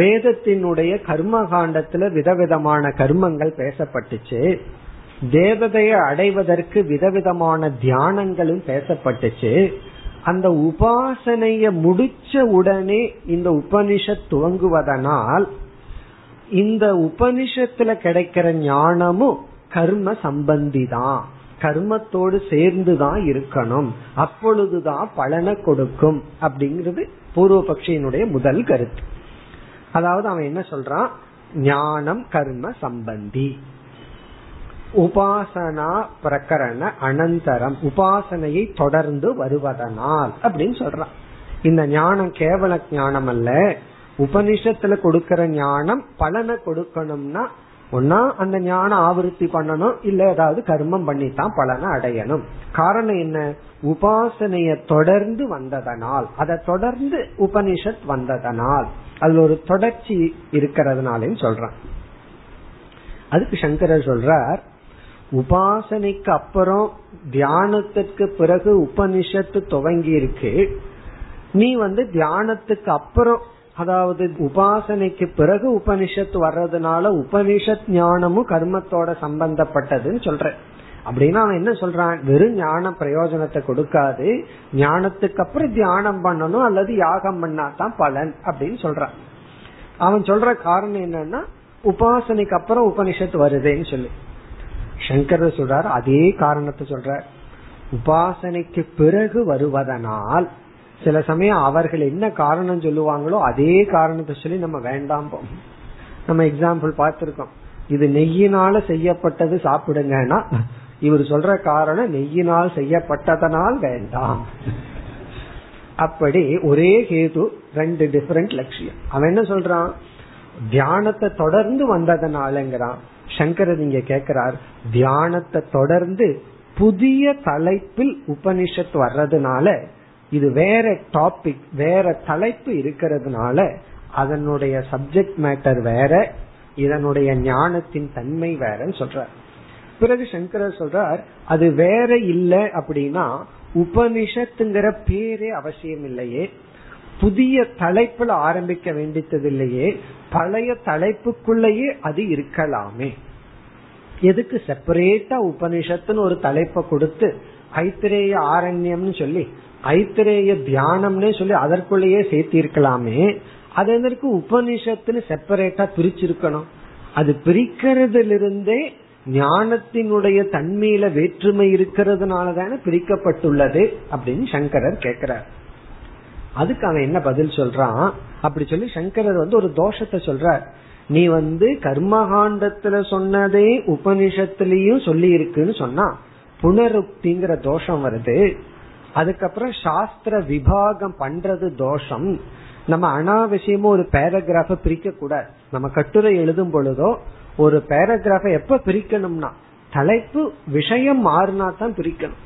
வேதத்தினுடைய கர்ம காண்டத்துல விதவிதமான கர்மங்கள் பேசப்பட்டுச்சு, தேவதையை அடைவதற்கு விதவிதமான தியானங்களும் பேசப்பட்டுச்சு. அந்த உபாசனைய முடிச்ச உடனே இந்த உபனிஷத் துவங்குவதனால் இந்த உபனிஷத்துல கிடைக்கிற ஞானமும் கர்ம சம்பந்திதான், கர்மத்தோடு சேர்ந்துதான் இருக்கணும், அப்பொழுதுதான் பலனை கொடுக்கும் அப்படிங்கிறது பூர்வ பக்ஷியினுடைய முதல் கருத்து. அதாவது அவன் என்ன சொல்றான், ஞானம் கர்ம சம்பந்தி. உபாசனா பிரகரண அனந்தரம், உபாசனையை தொடர்ந்து வருவதனால் அப்படின்னு சொல்றான். இந்த ஞானம் கேவல ஞானம் அல்ல, உபனிஷத்துல கொடுக்கற ஞானம் பலனை கொடுக்கணும்னா ஒன்னா அந்த ஞானம் ஆவருத்தி பண்ணணும், இல்ல ஏதாவது கர்மம் பண்ணித்தான் பலனை அடையணும். காரணம் என்ன, உபாசனைய தொடர்ந்து வந்ததனால், அதை தொடர்ந்து உபனிஷத் வந்ததனால், அதுல ஒரு தொடர்ச்சி இருக்கிறதுனாலும் சொல்றான். அதுக்கு சங்கரர் சொல்றார், உபாசனைக்கு அப்புறம் தியானத்திற்கு பிறகு உபனிஷத்து துவங்கி இருக்கு, நீ தியானத்துக்கு அப்புறம், அதாவது உபாசனைக்கு பிறகு உபனிஷத்து வர்றதுனால உபனிஷத் ஞானமும் கர்மத்தோட சம்பந்தப்பட்டதுன்னு சொல்ற. அப்படின்னா அவன் என்ன சொல்றான், வெறும் ஞான பிரயோஜனத்தை கொடுக்காது, ஞானத்துக்கு அப்புறம் தியானம் பண்ணணும் அல்லது யாகம் பண்ணாதான் பலன் அப்படின்னு சொல்றான். அவன் சொல்ற காரணம் என்னன்னா, உபாசனைக்கு அப்புறம் உபனிஷத்து வருதுன்னு சொல்லி சங்கர் சொல்றாரு. அதே காரணத்தை சொல்ற, உபாசனைக்கு பிறகு வருவதனால் சில சமயம் அவர்கள் என்ன காரணம் சொல்லுவாங்களோ அதே காரணத்தை சொல்லி நம்ம வேண்டாம் போம். நம்ம எக்ஸாம்பிள் பார்த்திருக்கோம், இது நெய்யினால செய்யப்பட்டது சாப்பிடுங்கன்னா இவர் சொல்ற காரணம் நெய்யினால் செய்யப்பட்டதனால் வேண்டாம். அப்படி ஒரே ஹேது, ரெண்டு டிஃபரெண்ட் லட்சியம். அவன் என்ன சொல்றான், தியானத்தை தொடர்ந்து வந்ததனாலங்கிறான். சங்கரர் இங்க கேக்குறார், தியானத்தை தொடர்ந்து புதிய தலைப்பில் உபனிஷத் வர்றதுனால, இது வேற டாபிக் வேற தலைப்பு இருக்கிறதுனால அதனுடைய சப்ஜெக்ட் மேட்டர் வேற, இதனுடைய ஞானத்தின் தன்மை வேறன்னு சொல்றார். பிறகு சங்கரர் சொல்றார், அது வேற இல்லை அப்படின்னா உபனிஷத்துங்கிற பேரே அவசியம் இல்லையே, புதிய தலைப்புல ஆரம்பிக்க வேண்டியது இல்லையே, பழைய தலைப்புக்குள்ளேயே அது இருக்கலாமே, எதுக்கு செப்பரேட்டா உபனிஷத்துன்னு ஒரு தலைப்பை கொடுத்து ஐத்திரேய ஆரண்யம்னு சொல்லி ஐத்திரேய தியானம்னே சொல்லி அதற்குள்ளேயே சேர்த்தி இருக்கலாமே, அது எதற்கு உபனிஷத்துல செப்பரேட்டா பிரிச்சிருக்கணும்? அது பிரிக்கிறதிலிருந்தே ஞானத்தினுடைய தன்மையில வேற்றுமை இருக்கிறதுனாலதான பிரிக்கப்பட்டுள்ளது அப்படின்னு சங்கரர் கேக்குறார். அதுக்கு அவன் என்ன பதில் சொல்றான், அப்படி சொல்லி சங்கரர் ஒரு தோஷத்தை சொல்றார். நீ கர்மகாண்டத்துல சொன்னதே உபனிஷத்துலயும் சொல்லி இருக்குன்னு சொன்னா புனருக்திங்கிற தோஷம் வருது, அதுக்கப்புறம் சாஸ்திர விபாகம் பண்றது தோஷம். நம்ம அனாவசியமா ஒரு பேராகிராஃப பிரிக்க கூடாது. நம்ம கட்டுரை எழுதும் பொழுதோ ஒரு பேராகிராஃப எப்ப பிரிக்கணும்னா தலைப்பு விஷயம் மாறினா தான் பிரிக்கணும்,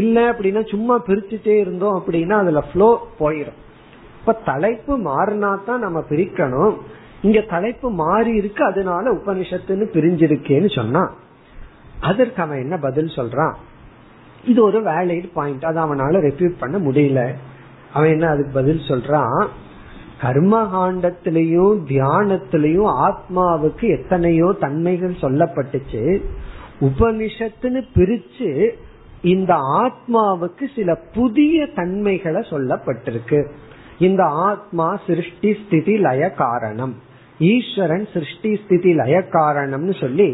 இல்ல அப்படின்னா சும்மா பிரிச்சுட்டே இருந்தோம் அப்படின்னா அதுல ஃப்ளோ போயிடும். இப்ப தலைப்பு மாறினா தான் நம்ம பிரிக்கணும், இங்க தலைப்பு மாறி இருக்கு அதனால உபனிஷத்துன்னு பிரிஞ்சிருக்கேன்னு சொன்னா அதற்கு அவன் என்ன பதில் சொல்றான், இது ஒரு வேலிட் பாயிண்ட், அது அவனால ரெஃப்யூட் பண்ண முடியல. அவன் என்ன அதுக்கு பதில் சொல்றான், கர்மகாண்டத்திலையும் தியானத்திலையும் ஆத்மாவுக்கு எத்தனையோ தன்மைகள் சொல்லப்பட்டுச்சு, உபனிஷத்துன்னு பிரிச்சு இந்த ஆத்மாவுக்கு சில புதிய தன்மைகளை சொல்லப்பட்டிருக்கு. இந்த ஆத்மா சிருஷ்டி ஸ்திதி லய காரணம், ஈஸ்வரன் சிருஷ்டி ஸ்திதி லய காரணம்னு சொல்லி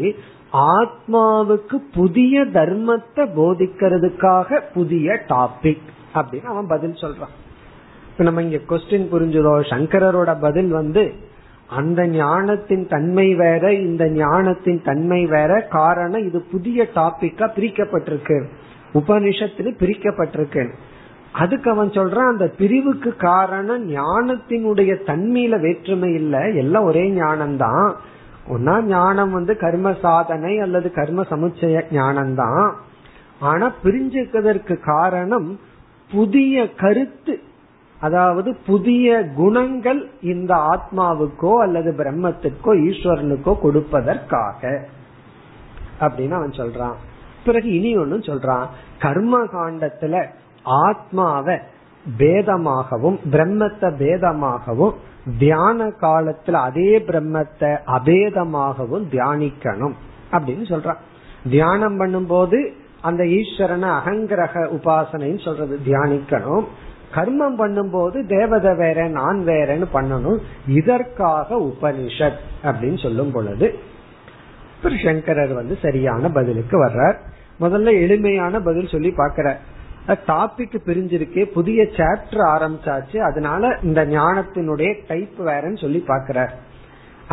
ஆத்மாவுக்கு புதிய தர்மத்தை போதிக்கிறதுக்காக புதிய டாபிக் அப்படின்னு அவன் பதில் சொல்றான். இப்ப நம்ம இங்க கொஸ்டின் புரிஞ்சுதோ, சங்கரோட பதில் அந்த ஞானத்தின் தன்மை வேற இந்த ஞானத்தின் தன்மை வேற, காரணம் இது புதிய டாபிக்கா பிரிக்கப்பட்டிருக்கு, உபனிஷத்துல பிரிக்கப்பட்டிருக்கு. அதுக்கு அவன் சொல்றான், அந்த பிரிவுக்கு காரணம் ஞானத்தினுடைய தன்மையில வேற்றுமை இல்ல, எல்லாம் ஒரே ஞானம்தான். ஒன்னா ஞானம் கர்ம சாதனை அல்லது கர்ம சமுச்சய ஞானம்தான், ஆனா பிரிஞ்சுக்கிறதுக்கு காரணம் புதிய கருத்து, அதாவது புதிய குணங்கள் இந்த ஆத்மாவுக்கோ அல்லது பிரம்மத்துக்கோ ஈஸ்வரனுக்கோ கொடுப்பதற்காக அப்படின்னு அவன் சொல்றான். பிறகு இனி ஒன்னு சொல்றான், கர்ம காண்டத்துல ஆத்மாவை பேதமாகவும் பிரம்மத்தை பேதமாகவும், தியான காலத்துல அதே பிரம்மத்தை அபேதமாகவும் தியானிக்கணும் அப்படின்னு சொல்றான். தியானம் பண்ணும் போது அந்த ஈஸ்வரனை அகங்கிரக உபாசனைன்னு சொல்றது தியானிக்கணும், கர்மம் பண்ணும் போது தேவதை வேற நான் வேறன்னு பண்ணணும், இதற்காக உபனிஷத் அப்படின்னு சொல்லும் பொழுது அப்புறம் சங்கரர் சரியான பதிலுக்கு வர்றார். முதல்ல எளிமையான பதில் சொல்லி பாக்கிறார். டாபிக் பிரிஞ்சிருக்கே, புதிய சாப்டர் ஆரம்பிச்சாச்சு, அதனால இந்த ஞானத்தினுடைய டைப் வேறன்னு சொல்லி பாக்கிறார்.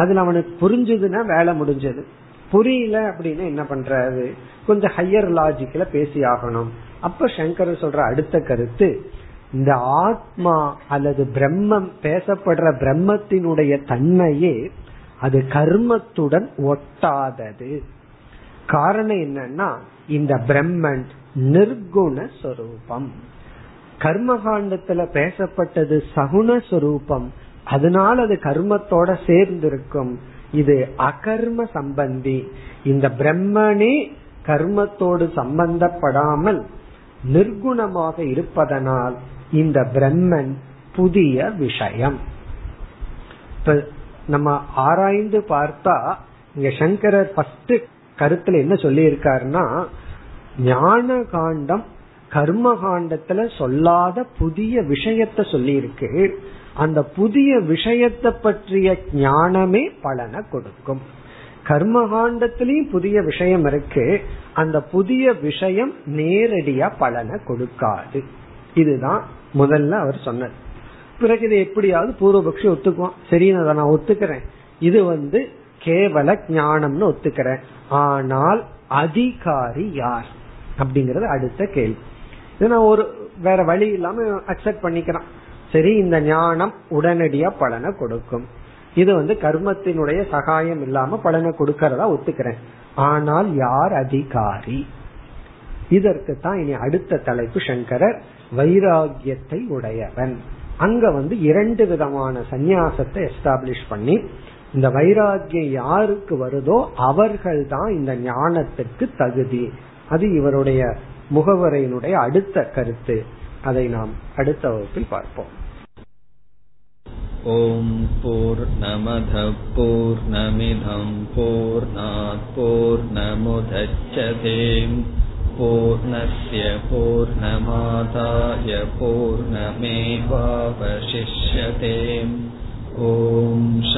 அதுல அவனுக்கு புரிஞ்சதுன்னா வேலை முடிஞ்சது, புரியல அப்படின்னு என்ன பண்றாரு, கொஞ்சம் ஹையர் லாஜிக்ல பேசி ஆகணும். அப்ப சங்கரர் சொல்ற அடுத்த கருத்து, இந்த ஆத்மா அல்லது பிரம்மம் பேசப்படுற பிரம்மத்தினுடைய தன்மையே அது கர்மத்துடன் ஒட்டாதது. காரணம் என்னன்னா, இந்த பிரம்மன் நிர்குண சொரூபம். கர்மகாண்டத்துல பேசப்பட்டது சகுண சொரூபம், அதனால அது கர்மத்தோட சேர்ந்திருக்கும். இது அகர்ம சம்பந்தி. இந்த பிரம்மனே கர்மத்தோடு சம்பந்தப்படாமல் நிர்குணமாக இருப்பதனால் இந்த பிரம்மன் புதிய விஷயம். நம்ம ஆராய்ந்து பார்த்தா இங்க சங்கரர் ஃபர்ஸ்ட் கருத்துல என்ன சொல்லி இருக்காருன்னா, ஞான காண்டம் கர்ம காண்டத்துல சொல்லாத புதிய விஷயத்த சொல்லி இருக்கு. அந்த புதிய விஷயத்தை பற்றிய ஞானமே பலனை கொடுக்கும். கர்மகாண்டத்திலயும் புதிய விஷயம் இருக்கு, அந்த புதிய விஷயம் நேரடியா பலனை கொடுக்காது. இதுதான் முதல்ல அவர் சொன்னது. பிறகு இதை எப்படியாவது பூர்வபக்ஷி ஒத்துக்குவான், சரி நான் ஒத்துக்கிறேன், இது கேவல ஞானம்னு ஒத்துக்கிறேன். ஆனால் அதிகாரி யார் அப்படிங்கறது அடுத்த கேள்வி. இது நான் ஒரு வேற வழி இல்லாம அக்செப்ட் பண்ணிக்கிறான். சரி, இந்த ஞானம் உடனடியா பலனை கொடுக்கும், இது கர்மத்தினுடைய சகாயம் இல்லாம பலனை கொடுக்கறதா ஒத்துக்கிறேன், ஆனால் யார் அதிகாரி? இதற்கு தான் இனி அடுத்த தலைப்பு சங்கரர் வைராகியத்தை உடையவன். அங்க இரண்டு விதமான சந்நியாசத்தை எஸ்டாப்ளிஷ் பண்ணி, இந்த வைராகியம் யாருக்கு வருதோ அவர்கள் தான் இந்த ஞானத்துக்கு தகுதி. அது இவருடைய முகவரையினுடைய அடுத்த கருத்து. அதை நாம் அடுத்த வகுப்பில் பார்ப்போம். ஓம் பூர்ணமதః பூர்ணமிதம் பூர்ணாத் பூர்ணமுதச்யதே பூர்ணஸ்ய பூர்ணமாதாய பூர்ணமேவாவசிஷ்யதே. ஓம்